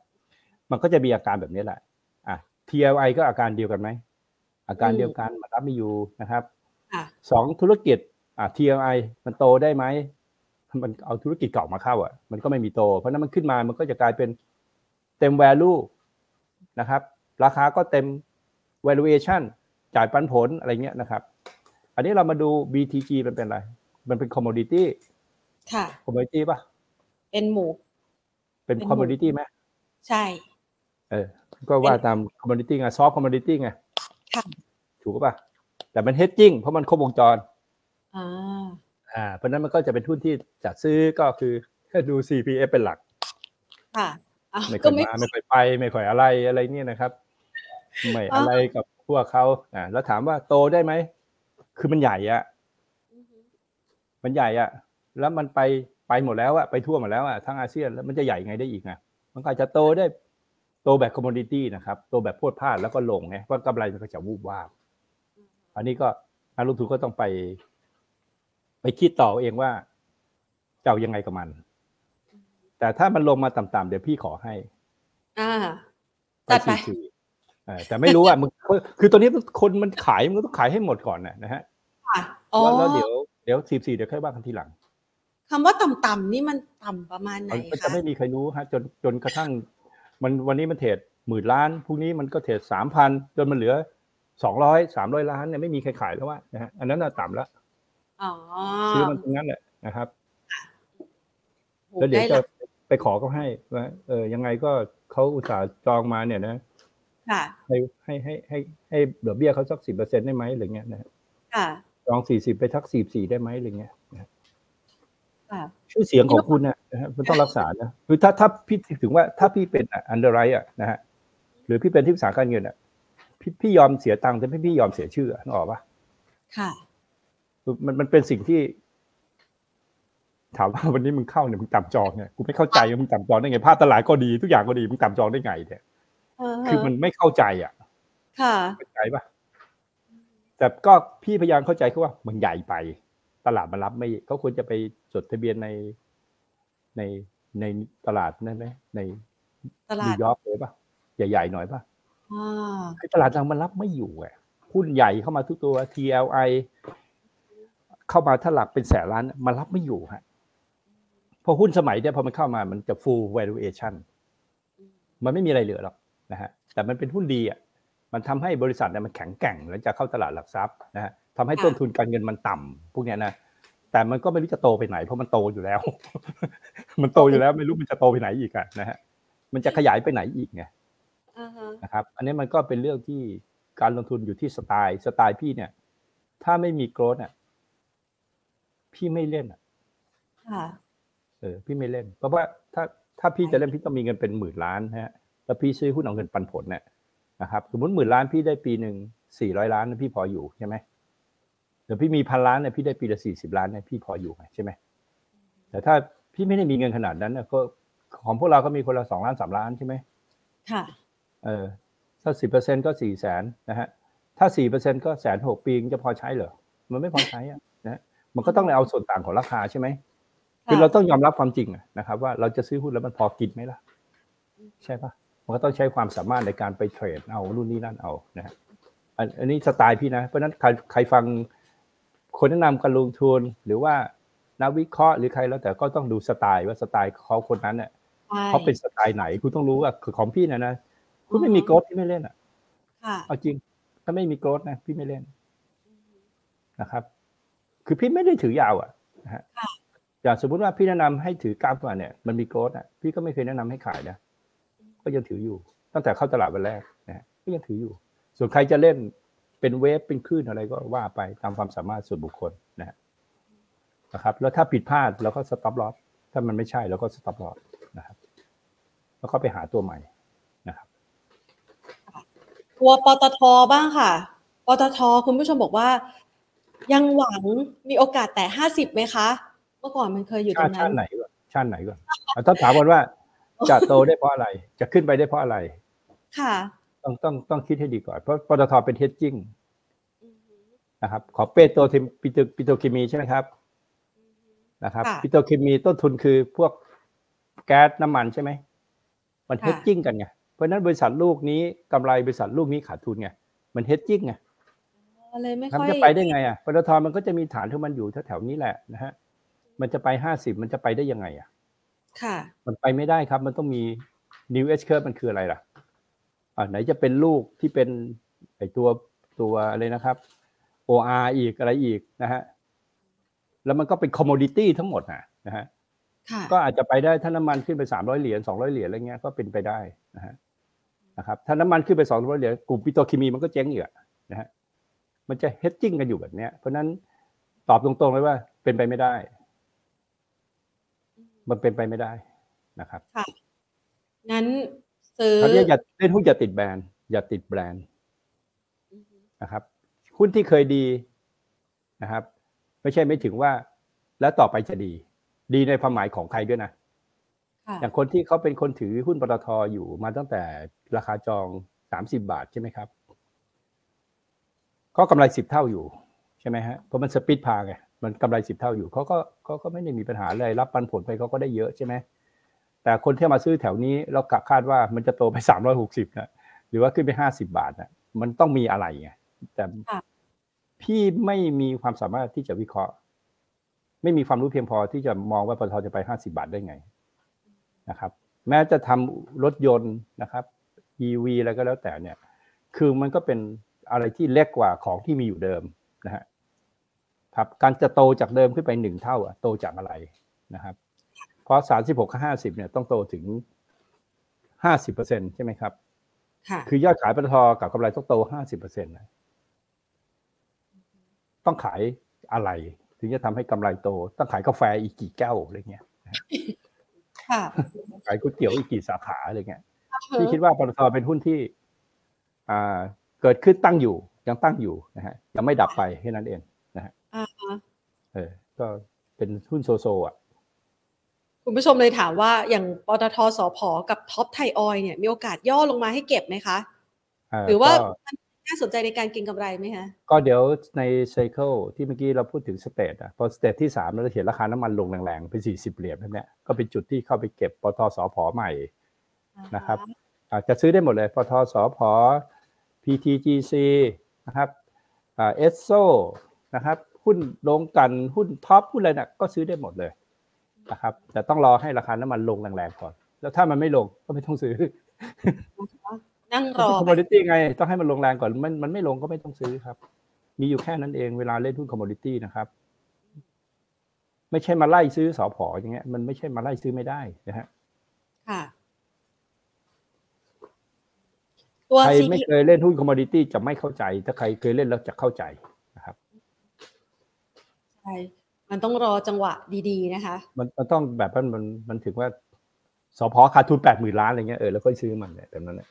มันก็จะมีอาการแบบนี้แหละอ่ะ ที แอล ไอ ก็อาการเดียวกันมั้ยอาการเดียวกันมันรับไม่อยู่นะครับสองธุรกิจอ่ะ ที เอ็ม ไอ มันโตได้ไหมมันเอาธุรกิจเก่ามาเข้าอ่ะมันก็ไม่มีโตเพราะนั้นมันขึ้นมามันก็จะกลายเป็นเต็ม value นะครับราคาก็เต็ม valuation จ่ายปันผลอะไรเงี้ยนะครับอันนี้เรามาดู บี ที จี มันเป็นอะไรมันเป็น commodity ค่ะ commodity ป่ะเป็นหมูเป็น commodity มั้ยใช่เออก็ว่าตาม commodity ไง soft commodity ไงค่ะถูกป่ะแต่มัน hedging เพราะมันครบวงจรอ่าอ่าเพราะนั้นมันก็จะเป็นหุ้นที่จัดซื้อก็คือดู ซี พี เอฟ เป็นหลักค่ะไม่ค่อยมาไม่ค่อยไปไม่ค่อยอะไรอะไรเนี่ยนะครับไม่อะไรกับพวกเขาอ่าแล้วถามว่าโตได้ไหมคือมันใหญ่อ่ะมันใหญ่อ่ะแล้วมันไปไปหมดแล้วอ่ะไปทั่วหมดแล้วอ่ะทั้งอาเซียนแล้วมันจะใหญ่ไงได้อีกนะมันอาจจะโตได้โตแบบคอมโมดิตี้นะครับโตแบบโพดพลาดแล้วก็ลงไงเพราะกำไรมันก็จะวูบวาบอันนี้ก็นักลงทุนก็ต้องไปไปคิดต่อเองว่าจะเอายังไงกับมันแต่ถ้ามันลงมาต่ำๆเดี๋ยวพี่ขอให้อ่าจัดไปเออแต่ไม่รู้อ่ะมันคือตอนนี้คนมันขายมันก็ต้องขายให้หมดก่อนน่ะนะฮะค่ะอ๋อแล้วเดี๋ยวเดี๋ยวสิบสี่เดี๋ยวค่อยว่ากันทีหลังคำว่าต่ำๆนี่มันต่ำประมาณไหนคะมันจะไม่มีใครรู้ฮะจนจนกระทั่งมันวันนี้มันเทรดหมื่นล้านพรุ่งนี้มันก็เทรด สามพัน จนมันเหลือสองร้อย สามร้อยล้านเนี่ยไม่มีใครขายแล้วอ่ะนะฮะอันนั้นน่ะต่ำแล้วอ๋อซื้อมันตรงนั้นแหละนะครับแล้วเดี๋ยวจะไปขอก็ให้ว่าเออยังไงก็เค้าอุตส่าห์จองมาเนี่ยนะค่ะให้ให้ให้ให้ให้ดอกเบี้ยเขาสัก สิบเปอร์เซ็นต์ ได้ไหมอะไรเงี้ยนะค่ะลองสี่สิบไปทักสี่สิบสี่ได้ไหมอะไรเงี้ยค่ะชื่อเสียงของคุณน่ะนะฮะมันต้องรักษานะคือถ้าถ้าพี่ถึงว่าถ้าพี่เป็นอันเดอร์ไรท์อ่ะนะฮะหรือพี่เป็นที่ปรึกษาการเงินน่ะพี่พี่ยอมเสียตังค์แต่ไม่พี่ยอมเสียชื่อนึกออกป่ะค่ะมันมันเป็นสิ่งที่ถามว่าวันนี้มึงเข้าเนี่ยมึงต่ำจองเนี่ยกูไม่เข้าใจว่ามึงต่ำจองได้ไงภาพตลาดก็ดีทุกอย่างก็ดีมึงต่ำจองได้ไงเนี่ยคือมันไม่เข้าใจอ่ะค่ะเข้าใจป่ะแต่ก็พี่พยายามเข้าใจคือว่ามันใหญ่ไปตลาดมันรับไม่เขาควรจะไปจดทะเบียนในในในตลาดนั่นไหมในนิวยอร์กเลยป่ะใหญ่ๆหน่อยป่ะคือตลาดกลางมันรับไม่อยู่อ่ะหุ้นใหญ่เข้ามาทุกตัว ที แอล ไอ เข้ามาถ้าหลักเป็นแสนล้านมันรับไม่อยู่ฮะพอหุ้นสมัยเนี้ยพอมันเข้ามามันจะ full valuation มันไม่มีอะไรเหลือหรอกนะฮะแต่มันเป็นหุ้นดีอ่ะมันทำให้บริษัทเนี่ยมันแข็งแกร่งแล้วจะเข้าตลาดหลักทรัพย์นะฮะทำให้ต้นทุนการเงินมันต่ำพวกเนี้ยนะแต่มันก็ไม่รู้จะโตไปไหนเพราะมันโตอยู่แล้ว มันโตอยู่แล้วไม่รู้มันจะโตไปไหนอีกอ่ะนะฮะมันจะขยายไปไหนอีกไงนะครับอันนี้มันก็เป็นเรื่องที่การลงทุนอยู่ที่สไตล์สไตล์พี่เนี่ยถ้าไม่มี growth เนี่ยพี่ไม่เล่นอ่ะค่ะเออพี่ไม่เล่นเพราะว่าถ้าถ้าพี่จะเล่นพี่ต้องมีเงินเป็นหมื่นล้านฮะแล้วพี่ซื้อหุ้นเอาเงินปันผลเนี่ยนะครับสมมุติหมื่นล้านพี่ได้ปีนึงสี่ร้อยล้านพี่พออยู่ใช่ไหมเดี๋ยวพี่มีพันล้านเนี่ยพี่ได้ปีละสี่สิบล้านเนี่ยพี่พออยู่ใช่ไหมแต่ถ้าพี่ไม่ได้มีเงินขนาดนั้นเนี่ยก็ของพวกเราก็มีคนละสองล้านสามล้านใช่ไหมค่ะเออถ้า สิบเปอร์เซ็นต์ ก็ สี่แสน นะฮะถ้า สี่เปอร์เซ็นต์ ก็ หนึ่งแสนหกหมื่น ปีนึงจะพอใช้เหรอมันไม่พอใช้อ่ะนะมันก็ต้องเอาส่วนต่างของราคาใช่ไหมคือเราต้องยอมรับความจริงนะครับว่าเราจะซื้อหุ้นแล้วมันพอกินไหมล่ะใช่ปะมันก็ต้องใช้ความสามารถในการไปเทรดเอารุ่นนี้นั่นเอานะฮะอันนี้สไตล์พี่นะเพราะนั้นใครใครฟังคนแนะนำการลงทุนหรือว่านักวิเคราะห์หรือใครแล้วแต่ก็ต้องดูสไตล์ว่าสไตล์เขาคนนั้นเนี่ยเขาเป็นสไตล์ไหนคุณต้องรู้ว่าของพี่นะนะคุณไม่มีโกรธที่ไม่เล่นอ่ะเอาจริงถ้าไม่มีโกรธนะพี่ไม่เล่นนะครับคือพี่ไม่ได้ถือยาวอ่ะนะฮะอย่างสมมุติว่าพี่แนะนำให้ถือกราฟตัวเนี่ยมันมีโกรธอ่ะพี่ก็ไม่เคยแนะนำให้ขายนะก็ยังถืออยู่ตั้งแต่เข้าตลาดวันแรกนะฮะก็ยังถืออยู่ส่วนใครจะเล่นเป็นเวฟเป็นคลื่นอะไรก็ว่าไปตามความสามารถส่วนบุคคลนะฮะนะครับแล้วถ้าผิดพลาดเราก็สต็อปลอสถ้ามันไม่ใช่เราก็สต็อปลอสนะครับแล้วก็ไปหาตัวใหม่นะครับตัวปตท.บ้างค่ะปตท.คุณผู้ชมบอกว่ายังหวังมีโอกาสแต่ห้าสิบไหมคะเมื่อก่อนมันเคยอยู่ตรงนั้นชาติไหนก่อนชาติไหนก่อนเราต้องถามกันว่าจะโตได้เพราะอะไรจะขึ้นไปได้เพราะอะไรค่ะต้องต้องต้องคิดให้ดีก่อนเพราะปตทเป็น hedging นะครับขอเปโตรปิโตรเคมีใช่ไหมครับนะครับปิโตรเคมีต้นทุนคือพวกแก๊สน้ำมันใช่ไหมมัน hedging กันไงเพราะนั้นบริษัทลูกนี้กำไรบริษัทลูกนี้ขาดทุนไงมัน hedging ไงทำจะไปได้ไงอ่ะปตทมันก็จะมีฐานที่มันอยู่แถวๆนี้แหละนะฮะมันจะไปห้าสิบมันจะไปได้ยังไงอ่ะค่ะมันไปไม่ได้ครับมันต้องมี new S curve มันคืออะไรล่ะอ่าไหนจะเป็นลูกที่เป็นไอ้ตัว ตัวอะไรนะครับ โอ อาร์ อีกอะไรอีกนะฮะแล้วมันก็เป็นคอมโมดิตี้ทั้งหมดนะฮะก็อาจจะไปได้ถ้าน้ำมันขึ้นไปสามร้อยเหรียญสองร้อยเหรียญอะไรเงี้ยก็เป็นไปได้นะฮะนะครับถ้าน้ำมันขึ้นไปสองร้อยเหรียญกลุ่มปิโตรเคมีมันก็เจ๊งอีกนะฮะมันจะเฮดจิ้งกันอยู่แบบเนี้ยเพราะนั้นตอบตรงๆเลยว่าเป็นไปไม่ได้มันเป็นไปไม่ได้นะครับค่ะนั้นซื้ออย่าอย่าเล่นหุ้นอย่าติดแบรนด์อย่าติดแบรนด์นะครับหุ้นที่เคยดีนะครับไม่ใช่ไม่ถึงว่าแล้วต่อไปจะดีดีในความหมายของใครด้วยนะอย่างคนที่เขาเป็นคนถือหุ้นปตท.อยู่มาตั้งแต่ราคาจองสามสิบบาทใช่ไหมครับเขากำไรสิบเท่าอยู่ใช่ไหมฮะเพราะมันสปีดพาไงมันกำไรสิบเท่าอยู่เขาก็เขาก็ไม่ได้มีปัญหาเลยรับปันผลไปเขาก็ได้เยอะใช่ไหมแต่คนที่มาซื้อแถวนี้เราคาดว่ามันจะโตไปสามร้อยหกสิบนะหรือว่าขึ้นไปห้าสิบบาทนะมันต้องมีอะไรไงแต่พี่ไม่มีความสามารถที่จะวิเคราะห์ไม่มีความรู้เพียงพอที่จะมองว่าปตท.จะไปห้าสิบบาทได้ไงนะครับแม้จะทำรถยนต์นะครับ อี วี อะไรก็แล้วแต่เนี่ยคือมันก็เป็นอะไรที่เล็กกว่าของที่มีอยู่เดิมนะฮะครับการจะโตจากเดิมขึ้นไปหนึ่งเท่าอ่ะโตจากอะไรนะครับเพราะสามสิบหกกับห้าสิบเนี่ยต้องโตถึง ห้าสิบเปอร์เซ็นต์ ใช่ไหมครับค่ะคือยอดขายปตท.กับกำไรต้องโต ห้าสิบเปอร์เซ็นต์ นะต้องขายอะไรถึงจะทำให้กำไรโตต้องขายกาแฟอีกกี่แก้วอะไรเงี้ยค่ะขายก๋วยเตี๋ยวอีกกี่สาขาอะไรเงี้ยพี่คิดว่าปตท.เป็นหุ้นที่อ่าเกิดขึ้นตั้งอยู่ยังตั้งอยู่นะฮะยังไม่ดับไปแค่นั้นเองนะฮะอ่าเออก็เป็นหุ้นโซโซอ่ะคุณผู้ชมเลยถามว่าอย่างปตท.สผ.กับท็อปไทยออยล์เนี่ยมีโอกาสย่อลงมาให้เก็บไหมคะหรือว่าน่าสนใจในการเก็งกำไรไหมคะก็เดี๋ยวในไซเคิลที่เมื่อกี้เราพูดถึงสเตทอ่ะพอสเตทที่สามเราจะเห็นราคาน้ำมันลงแรงๆเป็นสี่สิบเหรียญนั่นแหละก็เป็นจุดที่เข้าไปเก็บปตท.สผ.ใหม่นะครับอาจจะซื้อได้หมดเลยปตท.สผ.พี ที จี ซี นะครับอ่า เอส โอ นะครับหุ้นโรงกลั่นหุ้นท็อปหุ้นอะไรน่ะก็ซื้อได้หมดเลยนะครับแต่ต้องรอให้ราคาน้ำมันลงแรงๆก่อนแล้วถ้ามันไม่ลงก็ไม่ต้องซื้อนั่งรอคอมโมดิตี้ไงต้องให้มันลงแรงก่อนมันมันไม่ลงก็ไม่ต้องซื้อครับมีอยู่แค่นั้นเองเวลาเล่นหุ้นคอมโมดิตี้นะครับไม่ใช่มาไล่ซื้อสผ.อย่างเงี้ยมันไม่ใช่มาไล่ซื้อไม่ได้นะฮะค่ะใครไม่เคยเล่นหุ้นคอมโมดิตี้จะไม่เข้าใจถ้าใครเคยเล่นแล้วจะเข้าใจนะครับใช่มันต้องรอจังหวะดีๆนะคะมันมันต้องแบบว่ามันมันถึงว่าสผ.ขาดทุน แปดหมื่น ล้านอะไรเงี้ยเออแล้วก็ซื้อมันเนี่ยแบบนั้นน่ะ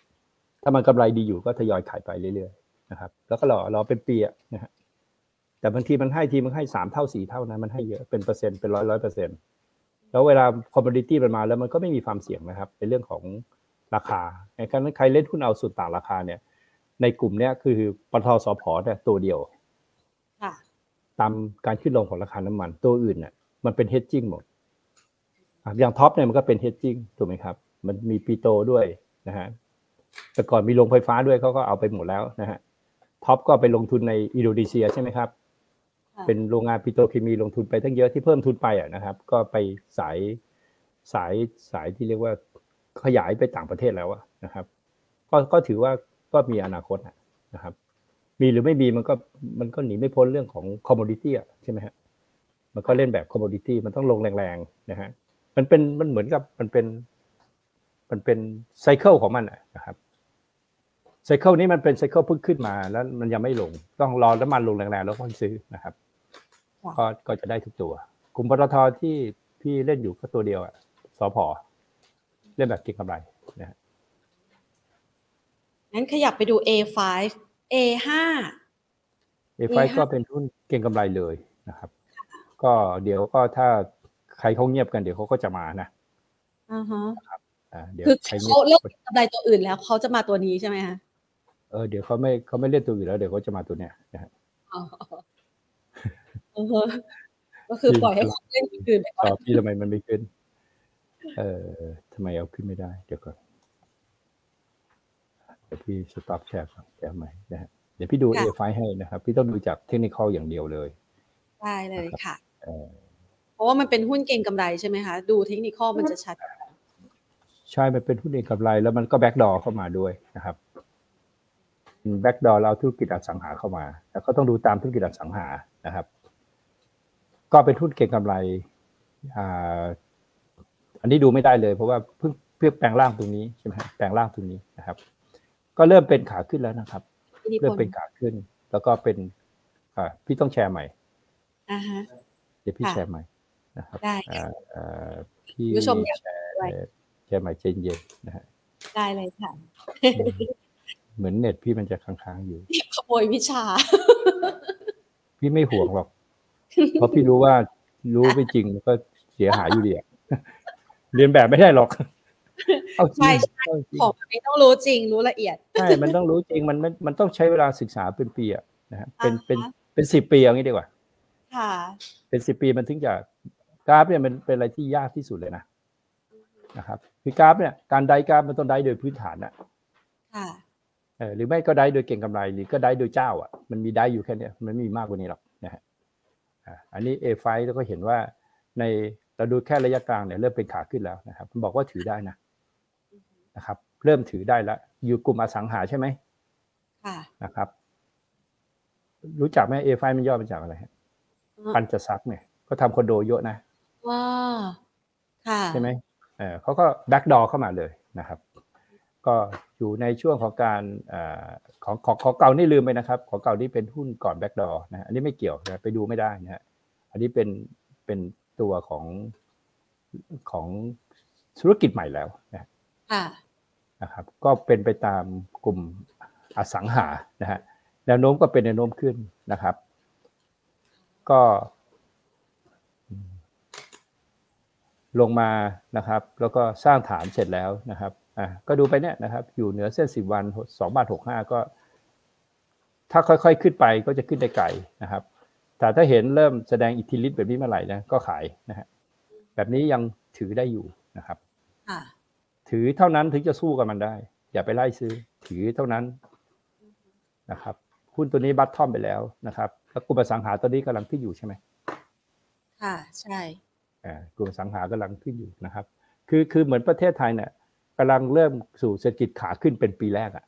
ถ้ามันกำไรดีอยู่ก็ทยอยขายไปเรื่อยๆนะครับแล้วก็รอรอเป็นปีอ่ะนะฮะแต่บางทีมันให้ทีมันให้สามเท่าสี่เท่านะมันให้เยอะเป็นเปอร์เซ็นต์เป็นร้อย หนึ่งร้อยเปอร์เซ็นต์แล้วเวลาคอมโมดิตี้มันมาแล้วมันก็ไม่มีความเสี่ยงนะครับในเรื่องของราคาไอ้ใครเล่นหุ้นเอาสุดต่างราคาเนี่ยในกลุ่มเนี้ยคือปตท.สผ.เนี่ยตัวเดียวค่ะตามการขึ้นลงของราคาน้ำมันตัวอื่นน่ะมันเป็นเฮดจิ้งหมดอย่างท็อปเนี่ยมันก็เป็นเฮดจิ้งถูกมั้ยครับมันมีปิโตรด้วยนะฮะแต่ก่อนมีโรงไฟฟ้าด้วยเขาก็เอาไปหมดแล้วนะฮะท็อปก็ไปลงทุนในอินโดนีเซียใช่ไหมครับเป็นโรงงานปิโตรเคมีลงทุนไปทั้งเยอะที่เพิ่มทุนไปอ่ะนะครับก็ไปสายสายสายที่เรียกว่าขยายไปต่างประเทศแล้วอ่ะนะครับก็ก็ถือว่าก็มีอนาคตนะครับมีหรือไม่มีมันก็มันก็หนีไม่พ้นเรื่องของคอมโมดิตี้อ่ะใช่ไหมฮะมันก็เล่นแบบคอมโมดิตี้มันต้องลงแรงๆนะฮะมันเป็นมันเหมือนกับมันเป็นมันเป็นไซเคิลของมันนะครับไซเคิลนี้มันเป็นไซเคิลเพิ่งขึ้นมาแล้วมันยังไม่ลงต้องรอน้ำมันลงแรงๆแล้วค่อยซื้อนะครับก็ก็จะได้ทุกตัวกลุ่มปตท.ที่พี่เล่นอยู่ก็ตัวเดียวอ่ะสผ.เล่นแบบเก็งกำไรนะฮะงั้นขยับไปดู เอ ไฟว์ เอ ไฟว์ เอ ไฟว์ ก็เป็นหุ้นเก็งกำไรเลยนะครับก็เดี๋ยวก็ถ้าใครเขาเงียบกันเดี๋ยวเขาก็จะมานะอือฮะคือเขาเลิกกำไรตัวอื่นแล้วเขาจะมาตัวนี้ใช่ไหมฮะเออเดี๋ยวเขาไม่เขาไม่เล่นตัวอื่นแล้วเดี๋ยวเขาจะมาตัวเนี้ยนะฮะอ๋อเออก็คือปล่อยให้เล่นอื่นไปก่อนพี่ทำไมมันไม่ขึ้นเออทำไมเอาขึ้นไม่ได้เดี๋ยวก่อนเดี๋ยวพี่สต็อปแชร์ก่อนแชร์ใหม่นะฮะเดี๋ยวพี่ดู เอ ไฟว์ ให้นะครับพี่ต้องดูจากเทคนิคอลอย่างเดียวเลยได้เลยค่ะเพราะว่ามันเป็นหุ้นเก็งกำไรใช่ไหมคะดูเทคนิคอลมันจะชัดใช่มันเป็นหุ้นเก็งกำไรแล้วมันก็แบ็กดอร์เข้ามาด้วยนะครับ แบ็กดอร์เอาธุรกิจอสังหาเข้ามาแล้วก็ต้องดูตามธุรกิจอสังหานะครับก็เป็นทุนเก็งกำไรอ่าอันนี้ดูไม่ได้เลยเพราะว่าเพิ่งเพิ่งแปลงร่างตรงนี้ใช่ไหมแปลงร่างตรงนี้นะครับก็เริ่มเป็นขาขึ้นแล้วนะครับเริ่มเป็นขาขึ้นแล้วก็เป็นอ่าพี่ต้องแชร์ใหม่อ่าฮะเดี๋ยวพี่แชร์ใหม่นะครับได้อ่าพี่ผู้ชมแชร์แชร์ใหม่เย็นๆนะฮะได้เลยค่ะเหมือนเน็ตพี่มันจะค้างๆอยู่ขโมยวิชาพี่ไม่ห่วงหรอกเพราะพี่รู้ว่ารู้ไม่จริงก็เสียหายอยู่ดีเรียนแบบไม่ได้หรอกเอาใช่ของมันต้องรู้จริงรู้ละเอียดใช่มันต้องรู้จริงมันมันต้องใช้เวลาศึกษาเป็นปีอะนะฮะเป็นเป็นเป็นสิบปีอย่างนี้ดีกว่าค่ะเป็นสิบปีมันถึงจะกราฟเนี่ยมันเป็นอะไรที่ยากที่สุดเลยนะนะครับคือกราฟเนี่ยการไดกราฟมันต้องไดโดยพื้นฐานอะค่ะเออหรือไม่ก็ได้โดยเก่งกำไรหรือก็ได้โดยเจ้าอ่ะมันมีได้อยู่แค่นี้มันไม่มีมากกว่านี้หรอกนะฮะอันนี้ เอ ไฟว์ แล้วก็เห็นว่าในเราดูแค่ระยะกลางเนี่ยเริ่มเป็นขาขึ้นแล้วนะครับมันบอกว่าถือได้นะนะครับเริ่มถือได้แล้วอยู่กลุ่มอสังหาใช่ไหมค่ะนะครับรู้จักไหม เอ ไฟว์ มันย่อมาจากอะไรฮะปันจะซักเนี่ยก็ทำคอนโดเยอะนะว้าค่ะใช่ไหมเออเขาก็แบ็กดอร์เข้ามาเลยนะครับก็อยู่ในช่วงของการเอ่อของของของเก่านี่ลืมไปนะครับของเก่านี่เป็นหุ้นก่อนแบ็คดอร์นะอันนี้ไม่เกี่ยวนะไปดูไม่ได้นะฮะอันนี้เป็นเป็นตัวของของธุรกิจใหม่แล้วนะค่ะนะครับก็เป็นไปตามกลุ่มอสังหานะฮะแนวโน้มก็เป็นแนวโน้มขึ้นนะครับก็ลงมานะครับแล้วก็สร้างฐานเสร็จแล้วนะครับอ่ะก็ดูไปเนี่ยนะครับอยู่เหนือเส้นสิบวันสองจุดหกห้าก็ถ้าค่อยๆขึ้นไปก็จะขึ้นได้ไกลนะครับแต่ถ้าเห็นเริ่มแสดงอิทธิฤทธิ์แบบนี้เมื่อไหร่นะก็ขายนะฮะแบบนี้ยังถือได้อยู่นะครับค่ะถือเท่านั้นถึงจะสู้กับมันได้อย่าไปไล่ซื้อถือเท่านั้นนะครับหุ้นตัวนี้บัตทอมไปแล้วนะครับแล้วกลุ่มอสังหาตัวนี้กำลังขึ้นอยู่ใช่ไหมค่ะใช่อ่ากลุ่มอสังหากำลังขึ้นอยู่นะครับคือคือเหมือนประเทศไทยเนี่ยกำลังเริ่มสู่เศรษฐกิจขาขึ้นเป็นปีแรกอ่ะ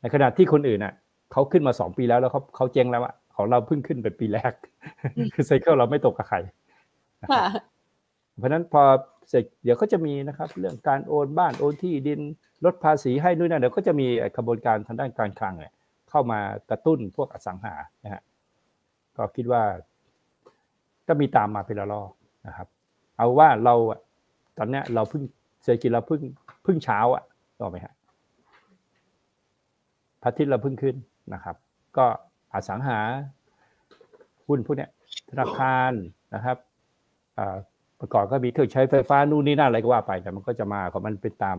ในขณะที่คนอื่นอ่ะเขาขึ้นมาสองปีแล้วแล้วเขาเขาเจ๊งแล้วอ่ะของเราเพิ่งขึ้นเป็นปีแรกคือไซเคิลเราไม่ตกกับใครเพราะฉะนั้นพอเสร็จเดี๋ยวก็จะมีนะครับเรื่องการโอนบ้านโอนที่ดินลดภาษีให้นู่นนั่นเดี๋ยวก็จะมีกระบวนการทางด้านการคลังเนี่ยเข้ามากระตุ้นพวกอสังหานะฮะก็คิดว่าก็มีตามมาเป็นละลอกนะครับเอาว่าเราตอนเนี้ยเราเพิ่งเศรษฐกิจเราเพิ่งเพิ่งเช้าอ่ะต่อไหมฮะพระอาทิตย์เราเพิ่งขึ้นนะครับก็อสังหาหุ้นพวกเนี้ยธนาคารนะครับอ่าประกอบก็มีเครื่องใช้ไฟฟ้านู่นนี่นั่นอะไรก็ว่าไปแต่มันก็จะมาของมันเป็นตาม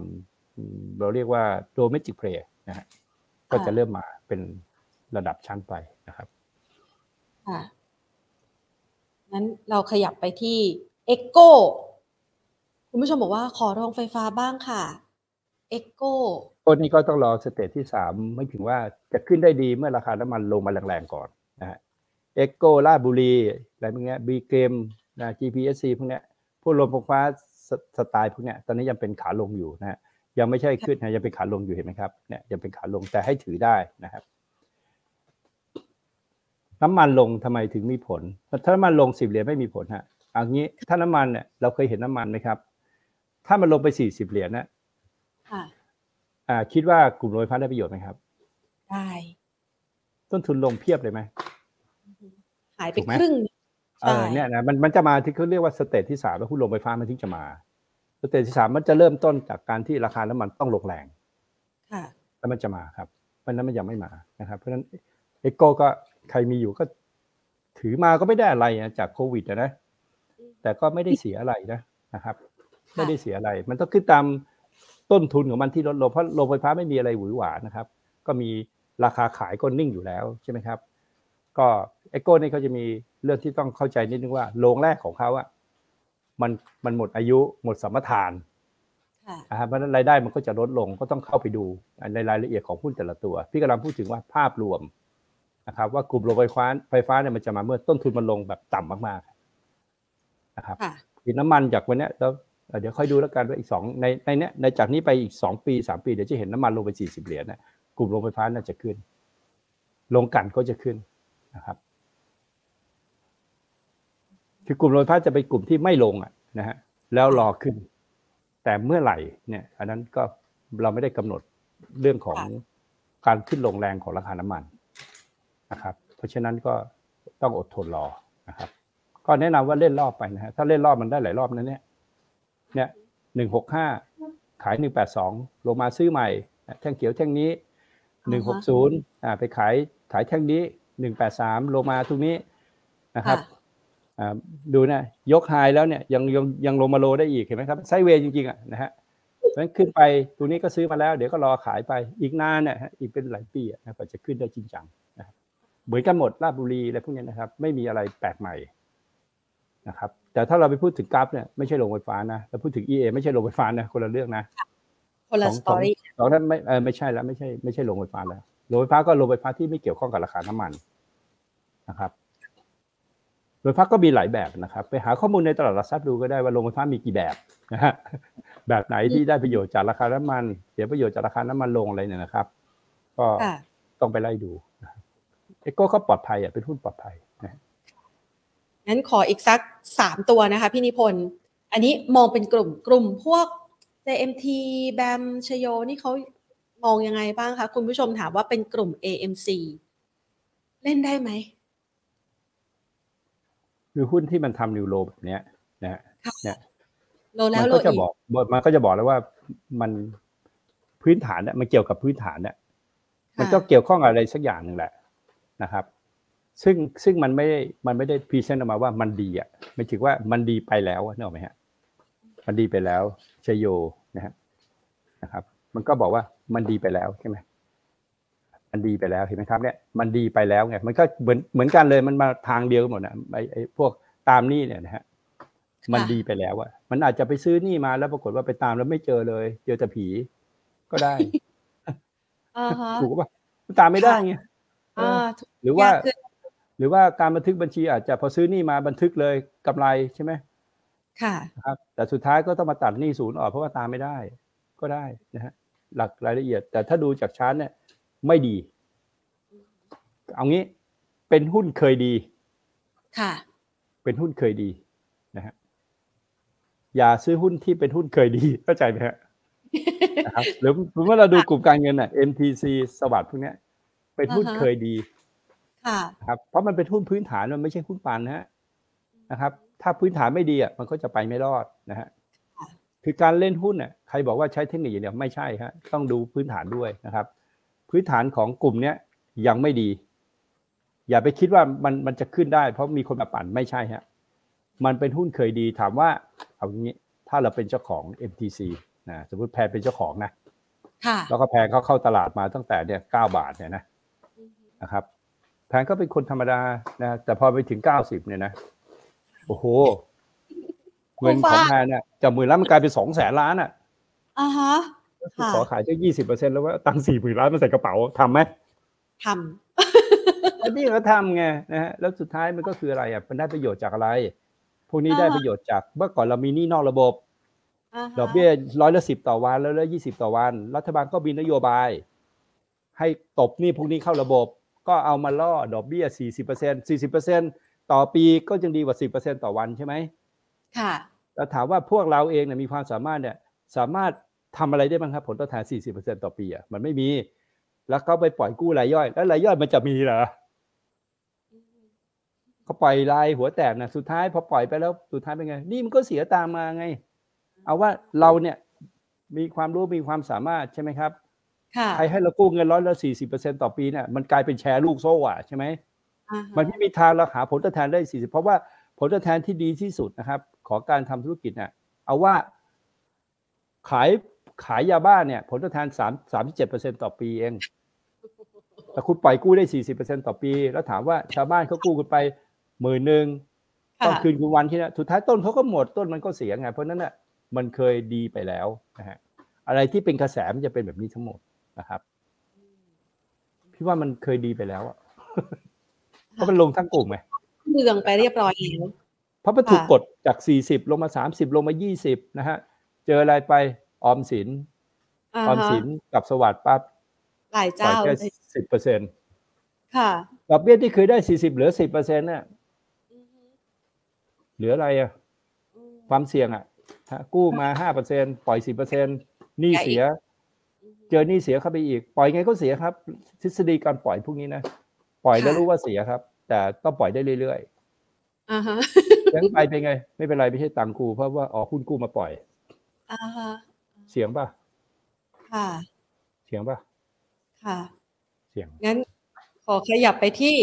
เราเรียกว่าโดเมสติกเพลย์นะฮะก็จะเริ่มมาเป็นระดับชั้นไปนะครับค่ะงั้นเราขยับไปที่เอ็กโก้คุณผู้ชมบอกว่าขอโรงไฟฟ้าบ้างค่ะเอ็กโก้ตัวนี้ก็ต้องรอสเตจที่สามไม่ถึงว่าจะขึ้นได้ดีเมื่อราคาน้ำมันลงมาแรงๆก่อนนะฮะเอ็กโก้ราชบุรีอะไรพวกเนี้ย บี จี ไอ เอ็ม นะ จี พี เอส ซี พวกเนี้ยพวกโรงไฟฟ้าสไตล์พวกเนี้ยตอนนี้ยังเป็นขาลงอยู่นะฮะยังไม่ใช่ขึ้นนะยังเป็นขาลงอยู่เห็นไหมครับเนี่ยยังเป็นขาลงแต่ให้ถือได้นะครับน้ำมันลงทำไมถึงมีผลถ้าน้ำมันลงสิบเหรียญไม่มีผลฮะเอางี้ถ้าน้ำมันเนี่ยเราเคยเห็นน้ำมันไหมครับถ้ามันลงไปสี่สิบเหรียญนะค่ะอ่าคิดว่ากลุ่มโรงไฟฟ้าได้ประโยชน์มั้ยครับได้ต้นทุนลงเพียบเลยมั้ยหายไปครึ่งเออเนี่ยนะมันมันจะมาที่เค้าเรียกว่าสเตจที่สามแล้วหุ้นโรงไฟฟ้ามันถึงจะมาสเตจที่สามมันจะเริ่มต้นจากการที่ราคาน้ำมันต้องลงแรงค่ะแล้วมันจะมาครับเพราะนั้นมันยังไม่มานะครับเพราะฉะนั้นเอ็กโก้ก็ใครมีอยู่ก็ถือมาก็ไม่ได้อะไรนะจากโควิดอ่ะนะแต่ก็ไม่ได้เสียอะไรนะนะครับไม่ได้เสียอะไรมันต้องขึ้นตามต้นทุนของมันที่ลดลงเพราะโรงไฟฟ้าไม่มีอะไรหวือหวานะครับก็มีราคาขายก็นิ่งอยู่แล้วใช่ไหมครับก็เอโก้นี่เขาจะมีเรื่องที่ต้องเข้าใจนิดนึงว่าโรงแรกของเขาอ่ะมันมันหมดอายุหมดสัมปทานนะครับเพราะฉะนั้นรายได้มันก็จะลดลงก็ต้องเข้าไปดูในรายละเอียดของหุ้นแต่ละตัวพี่กำลังพูดถึงว่าภาพรวมนะครับว่ากลุ่มโรงไฟฟ้าไฟฟ้าเนี่ยมันจะมาเมื่อต้นทุนมันลงแบบต่ำมากๆนะครับกินน้ำมันจากวันนี้แล้วเดี๋ยวค่อยดูแล้วกันว่าอีกสองในในเนี้ยในจากนี้ไปอีกสองปีสามปีเดี๋ยวจะเห็นน้ำมันลงไปสี่สิบเหรียญนะ กลุ่มโรงไฟฟ้าน่าจะขึ้นโรงกลั่นก็จะขึ้นนะครับคือกลุ่มโรงไฟฟ้าจะเป็นกลุ่มที่ไม่ลงอ่ะนะฮะแล้วรอขึ้นแต่เมื่อไหร่เนี่ยอันนั้นก็เราไม่ได้กำหนดเรื่องของการขึ้นลงแรงของราคาน้ำมันนะครับเพราะฉะนั้นก็ต้องอดทนรอนะครับก็แนะนำว่าเล่นรอบไปนะฮะถ้าเล่นรอบมันได้หลายรอบนั้นเนี่ยเนี่ยหนึ่งหกห้าขายหนึ่งแปดสองลงมาซื้อใหม่แท่งเขียวแท่งนี้หนึ่งหกศูนย์อ่าไปขายขายแท่งนี้หนึ่งแปดสามลงมาตรงนี้นะครับอ่าดูนะยกไฮแล้วเนี่ยยังยังยังลงมาโลได้อีกเห็นไหมครับไซด์เวย์จริงๆอ่ะนะฮะเพราะฉะนั้นขึ้นไปตรงนี้ก็ซื้อมาแล้วเดี๋ยวก็รอขายไปอีกนานน่ะอีกเป็นหลายปีอ่ะกว่าจะขึ้นได้จริงจังนะครับเหมือนกันหมดราชบุรีอะไรพวกนี้นะครับไม่มีอะไรแปลกใหม่นะครับแต่ถ้าเราไปพูดถึงกราฟเนี่ยไม่ใช่โรงไฟฟ้านะเราพูดถึง อี เอ ไม่ใช่โรงไฟฟ้านะคนละเรื่องนะคนละสตอรี่สองนั้นไม่เออไม่ใช่แล้วไม่ใช่ไม่ใช่โรงไฟฟ้าแล้วโรงไฟฟ้าก็โรงไฟฟ้าที่ไม่เกี่ยวข้องกับราคาน้ำมันนะครับโรงไฟฟ้าก็มีหลายแบบนะครับไปหาข้อมูลในตลาดหลักทรัพย์ดูก็ได้ว่าโรงไฟฟ้ามีกี่แบบนะฮะแบบไหนที่ได้ประโยชน์จากราคาน้ำมันเสียประโยชน์จากราคาน้ำมันลงอะไรเนี่ยนะครับก็ต้องไปไล่ดูเอโก้ก็ปลอดภัยอ่ะเป็นหุ้นปลอดภัยนะงั้นขออีกสักสามตัวนะคะพี่นิพนธ์อันนี้มองเป็นกลุ่มกลุ่มพวก เจ เอ็ม ที บี เอ เอ็ม ชโยนี่เขามองยังไงบ้างคะคุณผู้ชมถามว่าเป็นกลุ่ม เอ เอ็ม ซี เล่นได้ไหมคือหุ้นที่มันทำนิวโลแบบเนี้ยนะฮะเนี่ยโลแล้วโลอีกมันก็จะบอกมันก็จะบอกแล้วว่ามันพื้นฐานเนี่ยมันเกี่ยวกับพื้นฐานเนี่ยมันต้องเกี่ยวข้องอะไรสักอย่างนึงแหละนะครับซึ่งซึ่งมันไม่ได้มันไม่ได้พรีเซนต์ออกมาว่ามันดีอ่ะไม่ถึงว่ามันดีไปแล้วนึกออกไหมฮะมันดีไปแล้วชโยนะฮะนะครับมันก็บอกว่ามันดีไปแล้วใช่ไหมมันดีไปแล้วเห็นไหมครับเนี่ยมันดีไปแล้วไงมันก็เหมือนเหมือนกันเลยมันมาทางเดียวกันหมดนะไอ้ไอ้พวกตามนี่เนี่ยนะฮะมันดีไปแล้วอ่ะมันอาจจะไปซื้อนี่มาแล้วปรากฏว่าไปตามแล้วไม่เจอเลยเจอแต่ผีก็ได้ถูกป่ะตามไม่ได้ไงหรือว่าหรือว่าการบันทึกบัญชีอาจจะพอซื้อนี่มาบันทึกเลยกำไรใช่ไหมค่ะครับแต่สุดท้ายก็ต้องมาตัดหนี้ศูนย์ออกเพราะว่าตามไม่ได้ก็ได้นะฮะหลักรายละเอียดแต่ถ้าดูจากชาร์ตเนี่ยไม่ดีเอางี้เป็นหุ้นเคยดีค่ะเป็นหุ้นเคยดีนะฮะอย่าซื้อหุ้นที่เป็นหุ้นเคยดีเข้าใจไหมฮะนะครับหรือเมื่อเราดูกลุ่มการเงินน่ะ เอ็ม ที ซี สวัสดิ์พวกเนี้ยเป็นหุ้นเคยดีค่ะครับเพราะมันเป็นหุ้นพื้นฐานมันไม่ใช่หุ้นปันนะฮะนะครับถ้าพื้นฐานไม่ดีอ่ะมันก็จะไปไม่รอดนะฮะคือการเล่นหุ้นน่ะใครบอกว่าใช้เทคนิคอย่างเดียวไม่ใช่ฮะต้องดูพื้นฐานด้วยนะครับพื้นฐานของกลุ่มเนี้ยยังไม่ดีอย่าไปคิดว่ามันมันจะขึ้นได้เพราะมีคนมาปั่นไม่ใช่ฮะมันเป็นหุ้นเคยดีถามว่าเอางี้ถ้าเราเป็นเจ้าของ เอ็ม ที ซี นะสมมุติแพรเป็นเจ้าของนะค่ะแล้วก็แพรเขาเข้าตลาดมาตั้งแต่เนี่ยเก้าบาทเนี่ยนะนะครับแพรก็เป็นคนธรรมดานะแต่พอไปถึงเก้าสิบเนี่ยนะโอ้โหเงินของแพรเนี่ยจากหมื่นล้านมันกลายเป็น สองแสนล้านอ่ะอ่าฮะขอขายแค่ ยี่สิบเปอร์เซ็นต์ แล้วว่าตังค์ สี่หมื่นล้านมาใส่กระเป๋าทำไหมทำแล้วนี่ก็ทำไงนะฮะแล้วสุดท้ายมันก็คืออะไรอ่ะมันได้ประโยชน์จากอะไรพวกนี้ได้ประโยชน์จากเมื่อก่อนเรามีหนี้นอกระบบดอกเบี้ยร้อยละสิบต่อวันแล้วละยี่สิบต่อวันรัฐบาลก็มีนโยบายให้ตบหนี้พวกนี้เข้าระบบก็เอามาล่อดอกเบี้ย สี่สิบเปอร์เซ็นต์ สี่สิบเปอร์เซ็นต์ ต่อปีก็ยังดีกว่า สิบเปอร์เซ็นต์ ต่อวันใช่ไหมค่ะแล้วถามว่าพวกเราเองเนี่ยมีความสามารถเนี่ยสามารถทำอะไรได้บ้างครับผลตอบแทน สี่สิบเปอร์เซ็นต์ ต่อปีอ่ะมันไม่มีแล้วเขาไปปล่อยกู้รายย่อยแล้วรายย่อยมันจะมีเหรอเขาปล่อยรายหัวแตกนะสุดท้ายพอปล่อยไปแล้วสุดท้ายเป็นไงนี่มันก็เสียตามมาไงเอาว่าเราเนี่ยมีความรู้มีความสามารถใช่ไหมครับใครให้เรากู้เงินร้อยละ สี่สิบเปอร์เซ็นต์ ต่อปีเนี่ยมันกลายเป็นแชร์ลูกโซ่อ่ะใช่ไหมมันไม่มีทางเราหาผลตอบแทนได้สี่สิบเพราะว่าผลตอบแทนที่ดีที่สุดนะครับของการทำธุรกิจเนี่ยเอาว่าขายขายยาบ้าเนี่ยผลตอบแทนสามสิบเจ็ดเปอร์เซ็นต์ ต่อปีเองแต่คุณปล่อยกู้ได้ สี่สิบเปอร์เซ็นต์ ต่อปีแล้วถามว่าชาวบ้านเขากู้กันไป หนึ่งหมื่นหนึ่งพัน ต้องคืนคุณวันที่นะสุดท้ายต้นเขาก็หมดต้นมันก็เสียไงเพราะนั้นน่ะมันเคยดีไปแล้วนะฮะอะไรที่เป็นกระแสมันจะเป็นแบบนี้ทั้งหมดนะครับพี่ว่ามันเคยดีไปแล้วอ่ะเพราะมันลงทั้งกลุ่มไงเมืองไปเรียบร้อยแล้วเพราะมันถูกกดจากสี่สิบลงมาสามสิบลงมายี่สิบนะฮะเจออะไรไปออมสินออมสินกับสวัสดิ์ปั๊บ หลายเจ้าแค่ สิบเปอร์เซ็นต์ ค่ะดอกเบี้ยที่เคยได้สี่สิบเหลือ สิบเปอร์เซ็นต์ น่ะเหลืออะไรอ่ะความเสี่ยงอ่ะกู้มา ห้าเปอร์เซ็นต์ ปล่อย สิบเปอร์เซ็นต์ หนี้เสียเจอหนี้เสียเข้าไปอีกปล่อยไงก็เสียครับทฤษฎีการปล่อยพวกนี้นะปล่อยแล้วรู้ว่าเสียครับแต่ต้องปล่อยได้เรื่อยๆอ่าฮะยังไปเป็นไงไม่เป็นไรไม่ใช่ตังกูเพราะว่าอ๋อหุ้นกู้มาปล่อยอ่าฮะเสียงป่ะค่ะเสียงป่ะค่ะเสียงงั้นขอขยับไปที่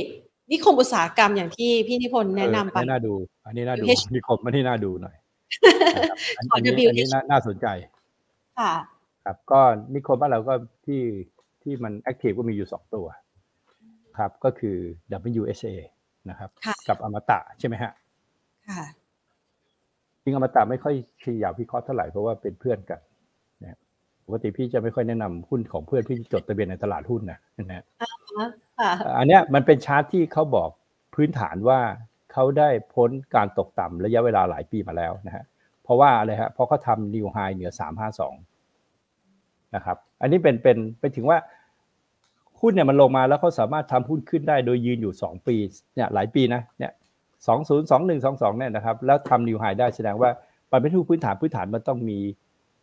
นิคมอุตสาหกรรมอย่างที่พี่นิพนธ์แนะนำไปน่าดูอันนี้น่าดูนิคมมันนี่น่าดูหน่อยอันนี้น่าสนใจค่ะครับก็นิคมบ้านเราก็ที่ที่มันแอคทีฟก็มีอยู่สองตัวครับก็คือ ดับเบิลยู เอส เอ นะครับกับอมตะใช่ไหมฮะค่ะจริงอมตะไม่ค่อยชี้ยาวพิเคราะห์เท่าไหร่เพราะว่าเป็นเพื่อนกันนะปกติพี่จะไม่ค่อยแนะนำหุ้นของเพื่อนพี่จดทะเบียนในตลาดหุ้นนะนะอันเนี้ยมันเป็นชาร์ตที่เขาบอกพื้นฐานว่าเขาได้พ้นการตกต่ำระยะเวลาหลายปีมาแล้วนะฮะเพราะว่าอะไรฮะเพราะเขาทำนิวไฮเหนือสามห้าสองนะครับอันนี้เป็นเป็นไปถึงว่าหุ้นเนี่ยมันลงมาแล้วเขาสามารถทำหุ้นขึ้นได้โดยยืนอยู่สองปีเนี่ยหลายปีนะเนี่ยสองศูนย์ สองหนึ่ง สองสองเนี่ยนะครับแล้วทำนิวไฮได้แสดงว่าปัจจัยพื้นฐานพื้นฐานมันต้องมี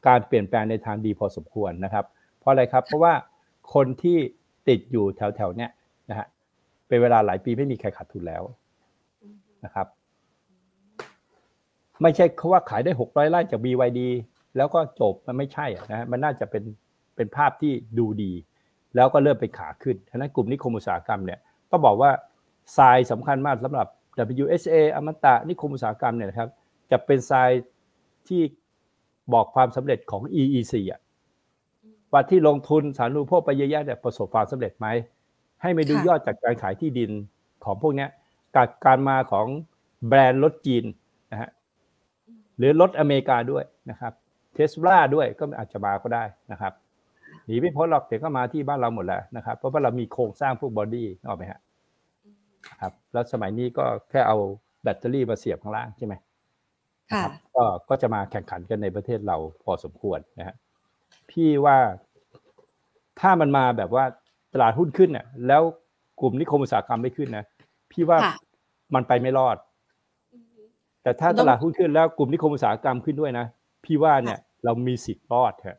การเปลี่ยนแปลงในทางดีพอสมควรนะครับเพราะอะไรครับเพราะว่าคนที่ติดอยู่แถวๆเนี้ยนะฮะเป็นเวลาหลายปีไม่มีใครขาดทุนแล้วนะครับไม่ใช่เขาว่าขายได้หกร้อยไร่จาก บี วาย ดี แล้วก็จบมันไม่ใช่นะฮะมันน่าจะเป็นเป็นภาพที่ดูดีแล้วก็เริ่มเป็นขาขึ้นฉะนั้นกลุ่มนิคมอุตสาหกรรมเนี่ยต้องบอกว่าทรายสำคัญมากสำหรับ ดับเบิลยู เอส เอ อมตะนิคมอุตสาหกรรมเนี่ยนะครับจะเป็นทรายที่บอกความสำเร็จของ อี อี ซี อ่ะว่าที่ลงทุนสาธารณูปโภคไปเยอะๆเนี่ยประสบความสำเร็จไหมให้ไม่ดูยอดจากการขายที่ดินของพวกนี้กับการมาของแบรนด์รถจีนนะฮะหรือรถอเมริกาด้วยนะครับเทสลาด้วยก็อาจจะมาก็ได้นะครับหนีไม่พ้นหรอกเดี๋ยวก็มาที่บ้านเราหมดแล้วนะครับเพราะว่าเรามีโครงสร้างพวกบอดี้ออกไหมฮะครับแล้วสมัยนี้ก็แค่เอาแบตเตอรี่มาเสียบข้างล่างใช่ไหมค่ะก็ก็จะมาแข่งขันกันในประเทศเราพอสมควรนะฮะพี่ว่าถ้ามันมาแบบว่าตลาดหุ้นขึ้นเนี่ยแล้วกลุ่มนิคมอุตสาหกรรมไม่ขึ้นนะพี่ว่ามันไปไม่รอดแต่ถ้าตลาดหุ้นขึ้นแล้วกลุ่มนิคมอุตสาหกรรมขึ้นด้วยนะพี่ว่าเนี่ยเรามีสิทธิ์รอดฮะ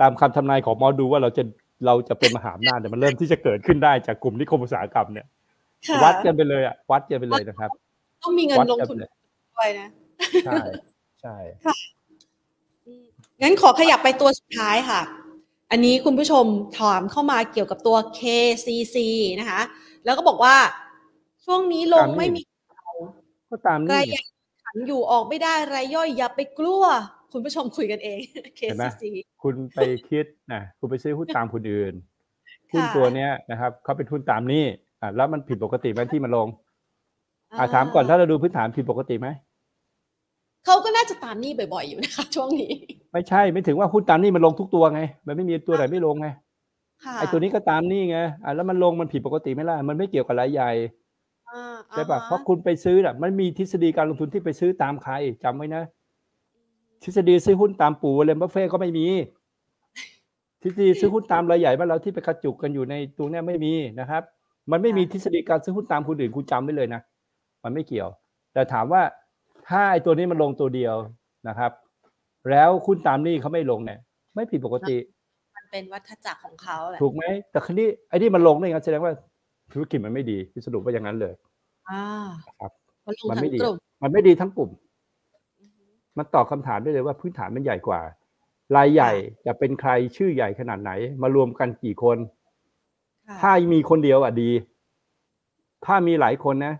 ตามคำทำนายของหมอดูว่าเราจะเราจะเป็นมหาอำนาจเนี่ยมันเริ่มที่จะเกิดขึ้นได้จากกลุ่มนิคมอุตสาหกรรมเนี่ยวัดกันไปเลยอ่ะวัดกันไปเลยนะครับต้องมีเงินลงทุนด้วยนะใช่ใช่ค่ะงั้นขอขยับไปตัวสุดท้ายค่ะอันนี้คุณผู้ชมถามเข้ามาเกี่ยวกับตัว เค ซี ซี นะคะแล้วก็บอกว่าช่วงนี้ลงไม่มีข่าวก็ตามนี่รายใหญ่ขันอยู่ออกไม่ได้รายย่อยอย่าไปกลัวคุณผู้ชมคุยกันเอง เค ซี ซี คุณไปคิดนะคุณไปซื้อหุ้นตามคนอื่นหุ้นตัวเนี้ยนะครับเขาเป็นหุ้นตามนี่อ่ะแล้วมันผิดปกติไหมที่มันลงอ่ะถามก่อนถ้าเราดูพื้นฐานผิดปกติไหมเขาก็น่าจะตามนี่บ่อยๆอยู่นะคะช่วงนี้ไม่ใช่ไม่ถึงว่าหุ้นตามนี่มันลงทุกตัวไงมันไม่มีตัวไหนไม่ลงไงไอ้ตัวนี้ก็ตามนี่ไงอ่ะแล้วมันลงมันผิดปกติไหมล่ะมันไม่เกี่ยวกับรายใหญ่ใช่ป่ะเพราะคุณไปซื้อน่ะมันมีทฤษฎีการลงทุนที่ไปซื้อตามใครจำไว้นะทฤษฎีซื้อหุ้นตามปู่วอร์เรน บัฟเฟตต์ก็ไม่มีทฤษฎีซื้อหุ้นตามรายใหญ่บ้านเราที่ไปกระจุกกันอยู่ในตรงนี้ไม่มีนะครับมันไม่มีทฤษฎีการซื้อหุ้นตามคนอื่นคุณจำไว้เลยนะมันไม่เกี่ยวแต่ถามว่าถ้าไอ้ตัวนี้มันลงตัวเดียวนะครับแล้วคุณตามนี่เขาไม่ลงเนี่ยไม่ผิดปกติมันเป็นวัฏจักรของเขาแหละถูกไหมแต่ครั้งนี้ไอ้นี่มันลงได้ไงแสดงว่าธุรกิจมันไม่ดีสรุปว่าอย่างนั้นเลยอ่าครับมันไม่ดีมันไม่ดีทั้งกลุ่มมันตอบคำถามได้เลยว่าพื้นฐานมันใหญ่กว่ารายใหญ่จะเป็นใครชื่อใหญ่ขนาดไหนมารวมกันกี่คนถ้ามีคนเดียวอ่ะดีถ้ามีหลายคนนะ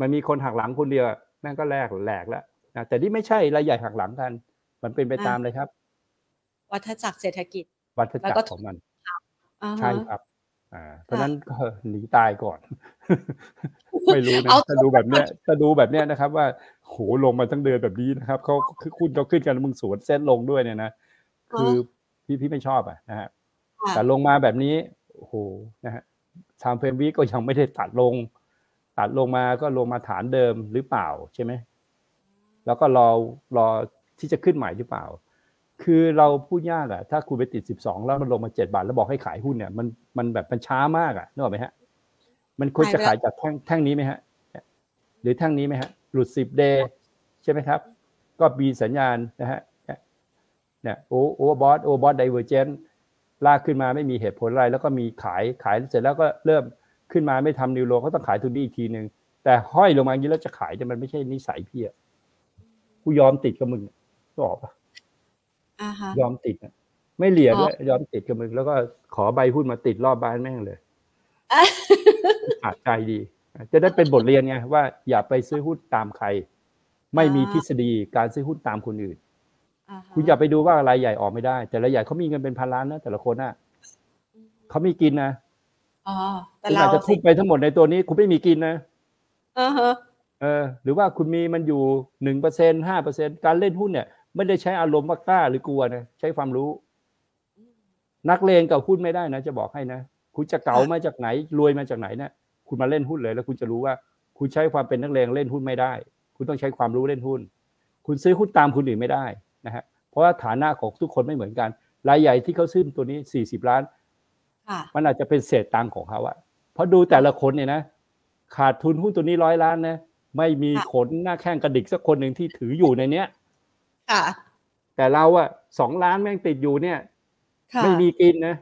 มันมีคนหักหลังคนเดียวนั่นก็แลกแหลกแล้วนะแต่นี่ไม่ใช่รายใหญ่หักหลังกันมันเป็นไปตามเลยครับวัฏจักรเศรษฐกิจวัฏจักรของมันใช่ครับอ่าเพราะนั้นก็หนีตายก่อนไม่รู้นะถ้าดูแบบเนี้ยถ้าดูแบบเนี้ยนะครับว่าโหลงมาทั้งเดือนแบบนี้นะครับเขาคือคุณเขาขึ้นกันมึงสวนเส้นลงด้วยเนี่ยนะคือพี่พี่ไม่ชอบอ่ะนะฮะแต่ลงมาแบบนี้โอ้โหนะฮะทางเฟรมวีก็ยังไม่ได้ตัดลงตัดลงมาก็ลงมาฐานเดิมหรือเปล่าใช่ไหมแล้วก็รอรอที่จะขึ้นใหม่หรือเปล่า คือเราพูดยากอะถ้าคุณไปติดสิบสองแล้วมันลงมาเจ็ดบาทแล้วบอกให้ขายหุ้นเนี่ยมันมันแบบมันช้ามากอะนึกออกไหมฮะมันควรจะขายจากแท่งแท่งนี้ไหมฮะหรือแท่งนี้ไหมฮะหลุดสิบ day ใช่ไหมครับก็มีสัญญาณนะฮะเนี่ยโอโอบอสโอบอสไดเวอร์เจนต์ลากขึ้นมาไม่มีเหตุผลอะไรแล้วก็มีขายขายเสร็จแล้วก็เริ่มขึ้นมาไม่ทำนิวโลก็ต้องขายทุนนี้อีกทีนึงแต่ห้อยลงมาอย่างนี้แล้วจะขายแต่มันไม่ใช่นิสัยพี่อ่ะกูยอมติดกับมึงก็ออกอ่ะอ่าฮะยอมติดอ่ะไม่เหลียดด้วยยอมติดกับมึงแล้วก็ขอใบหุ้นมาติดรอบบ้านแม่งเลยขาดใจดีจะได้เป็นบทเรียนไงว่าอย่าไปซื้อหุ้นตามใครไม่มีทฤษฎีการซื้อหุ้นตามคนอื่นคุณอย่าไปดูว่ารายใหญ่ออกไม่ได้แต่รายใหญ่เขามีเงินเป็นพันล้านนะแต่ละคนน่ะเขามีกินนะอ๋อแต่เราจะทุบไปทั้งหมดในตัวนี้คุณไม่มีกินนะอ่าฮะเออหรือว่าคุณมีมันอยู่ หนึ่งเปอร์เซ็นต์ ห้าเปอร์เซ็นต์ การเล่นหุ้นเนี่ยไม่ได้ใช้อารมณ์ว่ากล้าหรือกลัวนะใช้ความรู้นักเลงกับหุ้นไม่ได้นะจะบอกให้นะคุณจะเก๋ามาจากไหนรวยมาจากไหนเนี่ยคุณมาเล่นหุ้นเลยแล้วคุณจะรู้ว่าคุณใช้ความเป็นนักเลงเล่นหุ้นไม่ได้คุณต้องใช้ความรู้เล่นหุ้นคุณซื้อหุ้นตามคนอื่นไม่ได้นะฮะเพราะว่าฐานะของทุกคนไม่เหมือนกันรายใหญ่ที่เขาซื้อตัวนี้สี่สิบล้านมันอาจจะเป็นเศษตังค์ของเขาอะเพราะดูแต่ละคนเนี่ยนะขาดทุนหุ้นตัวนี้หนึ่งร้อยล้านนะไม่มีขนหน้าแข้งกระดิกสักคนหนึ่งที่ถืออยู่ในเนี้ยแต่เราอะสองล้านแม่งติดอยู่เนี่ยไม่มีกินนะ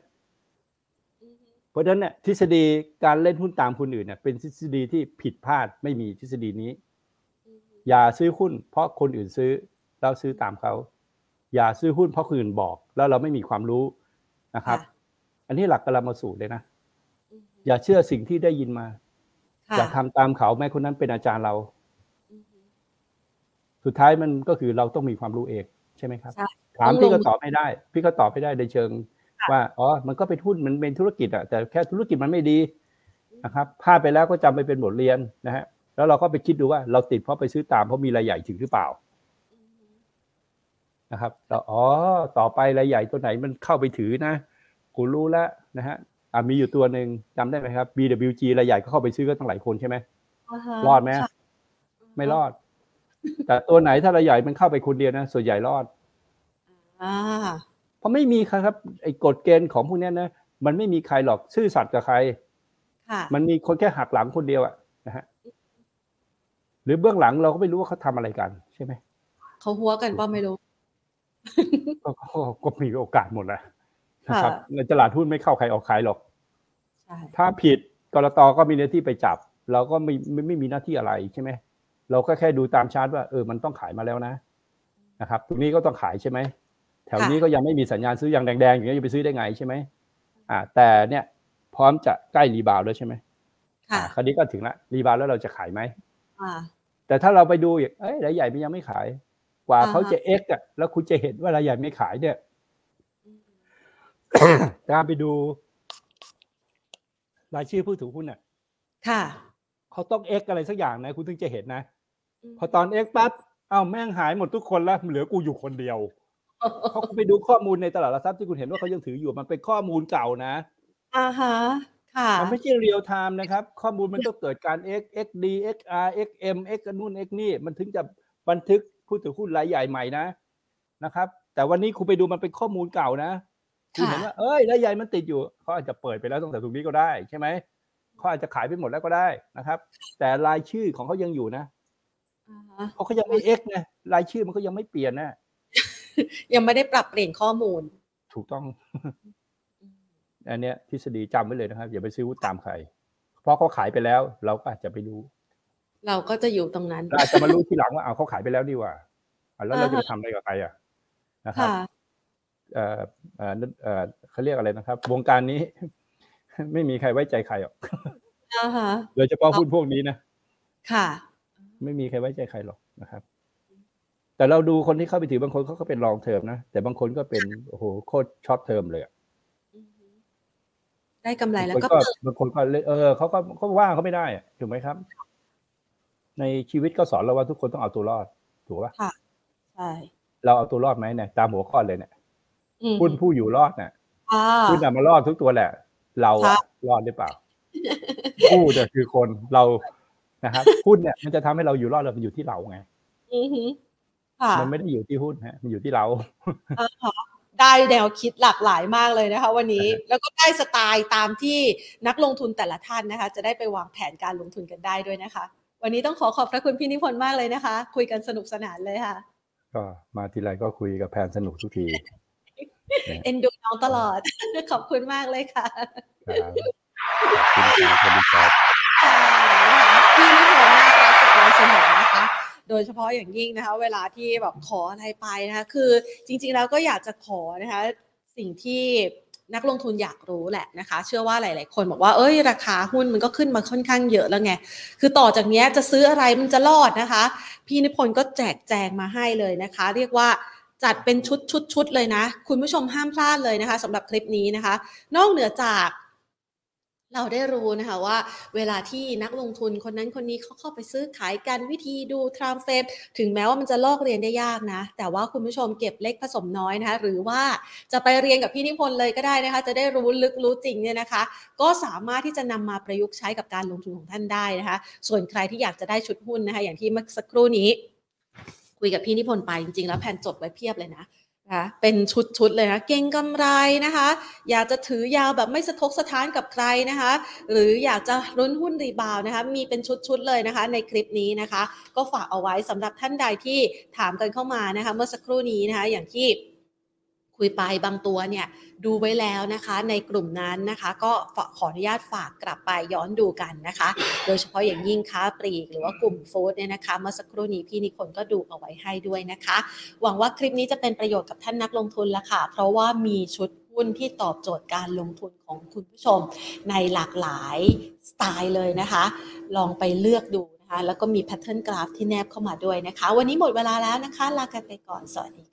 เพราะฉะนั้นเนี่ยทฤษฎีการเล่นหุ้นตามคนอื่นเนี่ยเป็นทฤษฎีที่ผิดพลาดไม่มีทฤษฎีนี้อย่าซื้อหุ้นเพราะคนอื่นซื้อเราซื้อตามเขาอย่าซื้อหุ้นเพราะคนอื่นบอกแล้วเราไม่มีความรู้นะครับอันนี้หลักกลามสูตรเลยนะอย่าเชื่อสิ่งที่ได้ยินมาอย่าทำตามเขาแม้คนนั้นเป็นอาจารย์เราสุดท้ายมันก็คือเราต้องมีความรู้เองใช่ไหมครับถามพี่ก็ตอบไม่ได้พี่ก็ตอบไม่ได้ในเชิงว่าอ๋อมันก็เป็นหุ้นมันเป็นธุรกิจอะแต่แค่ธุรกิจมันไม่ดีนะครับพลาดไปแล้วก็จำไปเป็นบทเรียนนะฮะแล้วเราก็ไปคิดดูว่าเราติดเพราะไปซื้อตามเพราะมีรายใหญ่ถึงหรือเปล่านะครับเราอ๋อต่อไปรายใหญ่ตัวไหนมันเข้าไปถือนะกูรู้แล้วนะฮะอ่ะมีอยู่ตัวหนึ่งจำได้ไหมครับ บี ดับเบิลยู จี รายใหญ่ก็เข้าไปซื้อก็ตั้งหลายคนใช่ไหมรอดไหมไม่รอดแต่ตัวไหนถ้ารายใหญ่มันเข้าไปคนเดียวนะส่วนใหญ่รอดเพราะไม่มีครับไอ้กฎเกณฑ์ของพวกนี้นะมันไม่มีใครหรอกซื่อสัตย์กับใครมันมีคนแค่หักหลังคนเดียวอะนะฮะหรือเบื้องหลังเราก็ไม่รู้ว่าเขาทำอะไรกันใช่ไหมเขาหัวกันป่ะไม่รู้ก็มีโอกาสหมดแหละนะครับในตลาดหุ้นไม่เข้าใครออกใครหรอกถ้าผิดกลตก็มีหน้าที่ไปจับเราก็ไม่ไม่มีหน้าที่อะไรใช่ไหมเราก็แค่ดูตามชาร์ตว่าเออมันต้องขายมาแล้วนะนะครับตรงนี้ก็ต้องขายใช่ไหมแถวนี้ก็ยังไม่มีสัญญาณซื้ออย่างแดงๆอย่างนี้จะไปซื้อได้ไงใช่ไหมอ่าแต่เนี่ยพร้อมจะใกล้รีบาวด์แล้วใช่ไหมค่ะคราวนี้ก็ถึงละรีบาวด์แล้วเราจะขายไหมแต่ถ้าเราไปดูอย่างเอ้ยรายใหญ่มันยังไม่ขายกว่าเขาจะ X อ่ะแล้วคุณจะเห็นว่ารายใหญ่ไม่ขายเนี่ยตามไปดูรายชื่อผู้ถือหุ้นน่ะค่ะเขาต้อง X อะไรสักอย่างนะคุณถึงจะเห็นนะพอตอน X ปั๊บอ้าวแม่งหายหมดทุกคนแล้วเหลือกูอยู่คนเดียวเขาไปดูข้อมูลในตลาดหลักทรัพย์ที่คุณเห็นว่าเขายังถืออยู่มันเป็นข้อมูลเก่านะอ่าฮะค่ะมันไม่ใช่เรียลไทม์นะครับข้อมูลมันต้องเกิดการ X X D X R X M X นู่น X นี่มันถึงจะบันทึกผู้ถือหุ้นรายใหญ่ใหม่นะนะครับแต่วันนี้คุณไปดูมันเป็นข้อมูลเก่านะคุณเห็นว่าเอ้ยรายใหญ่มันติดอยู่เขาอาจจะเปิดไปแล้วตั้งแต่ตรงนี้ก็ได้ใช่ไหมเขาอาจจะขายไปหมดแล้วก็ได้นะครับแต่รายชื่อของเขายังอยู่นะเพราะเขายังไม่ X นะรายชื่อมันก็ยังไม่เปลี่ยนนะยังไม่ได้ปรับเปลี่ยนข้อมูลถูกต้องอันเนี้ยทฤษฎีจำไว้เลยนะครับอย่าไปซื้อหุ้นตามใครเพราะเขาขายไปแล้วเราก็อาจจะไปดูเราก็จะอยู่ตรงนั้นอาจจะมารู้ทีหลังว่าเอาเขาขายไปแล้วนี่ว่าแล้วเราจะทำอะไรกับใครอ่ะนะครับเอ่อเอ่อเอ่อเขาเรียกอะไรนะครับวงการนี้ไม่มีใครไว้ใจใครหรอกโดยเฉพาะหุ้นพวกนี้นะค่ะไม่มีใครไว้ใจใครหรอกนะครับแต่เราดูคนที่เข้าไปถือบางคนเขาก็เป็นลองเทอมนะแต่บางคนก็เป็นโอ้โหโคตรช็อตเทอมเลยได้กำไรแล้วก็บางคนก็เออเขาก็เขาว่าเขาไม่ได้ถูกไหมครับในชีวิตก็สอนเราว่าทุกคนต้องเอาตัวรอดถูกป่ะค่ะใช่เราเอาตัวรอดไหมเนี่ยตามหัวข้อเลยเนี่ยหุ้นผู้อยู่รอดเนี่ยหุ้นน่ะมารอดทุกตัวแหละเรารอดหรือเปล่าผู้เนี่ยคือคนเรานะครับหุ้นเนี่ยมันจะทำให้เราอยู่รอดเรามันอยู่ที่เราไง มันไม่ได้อยู่ที่หุ้นฮะมันอยู่ที่เราได้แนวคิดหลากหลายมากเลยนะคะวันนี้แล้วก็ได้สไตล์ตามที่นักลงทุนแต่ละท่านนะคะจะได้ไปวางแผนการลงทุนกันได้ด้วยนะคะวันนี้ต้องขอขอบพระคุณพี่นิพนธ์มากเลยนะคะคุยกันสนุกสนานเลยค่ะก็มาทีไรก็คุยกับแพนสนุกทุกทีเอ็นดูน้องตลอดขอบคุณมากเลยค่ะพี่นิพนธ์น่ารักกับเราเสมอนะคะโดยเฉพาะอย่างยิ่งนะคะเวลาที่แบบขออะไรไปนะคะคือจริงๆแล้วก็อยากจะขอนะคะสิ่งที่นักลงทุนอยากรู้แหละนะคะเชื่อว่าหลายๆคนบอกว่าเอ้ยราคาหุ้นมันก็ขึ้นมาค่อนข้างเยอะแล้วไงคือต่อจากนี้จะซื้ออะไรมันจะรอดนะคะพี่นิพนธ์ก็แจกแจงมาให้เลยนะคะเรียกว่าจัดเป็นชุดๆๆเลยนะคุณผู้ชมห้ามพลาดเลยนะคะสำหรับคลิปนี้นะคะนอกเหนือจากเราได้รู้นะคะว่าเวลาที่นักลงทุนคนนั้นคนนี้เขาเข้าไปซื้อขายกันวิธีดูไทม์เฟรมถึงแม้ว่ามันจะลอกเรียนได้ยากนะแต่ว่าคุณผู้ชมเก็บเล็กผสมน้อยนะคะหรือว่าจะไปเรียนกับพี่นิพนธ์เลยก็ได้นะคะจะได้รู้ลึกรู้จริงเนี่ยนะคะก็สามารถที่จะนำมาประยุกต์ใช้กับการลงทุนของท่านได้นะคะส่วนใครที่อยากจะได้ชุดหุ้นนะคะอย่างที่เมื่อสักครู่นี้คุยกับพี่นิพนธ์ไปจริงๆแล้วแผนจดไว้เพียบเลยนะนะเป็นชุดๆเลยนะเก็งกำไรนะคะอยากจะถือยาวแบบไม่สะทกสะท้านกับใครนะคะหรืออยากจะลุ้นหุ้นรีบาวนะคะมีเป็นชุดๆเลยนะคะในคลิปนี้นะคะก็ฝากเอาไว้สำหรับท่านใดที่ถามกันเข้ามานะคะเมื่อสักครู่นี้นะคะอย่างที่คุยไปบางตัวเนี่ยดูไว้แล้วนะคะในกลุ่มนั้นนะคะก็ขออนุญาตฝากกลับไปย้อนดูกันนะคะโดยเฉพาะอย่างยิ่งค้าปลีกหรือว่ากลุ่มฟู้ดเนี่ยนะคะเมื่อสักครู่นี้พี่นิพนธ์ก็ดูเอาไว้ให้ด้วยนะคะหวังว่าคลิปนี้จะเป็นประโยชน์กับท่านนักลงทุนละค่ะเพราะว่ามีชุดหุ้นที่ตอบโจทย์การลงทุนของคุณผู้ชมในหลากหลายสไตล์เลยนะคะลองไปเลือกดูนะคะแล้วก็มีแพทเทิร์นกราฟที่แนบเข้ามาด้วยนะคะวันนี้หมดเวลาแล้วนะคะลากันไปก่อนสวัสดี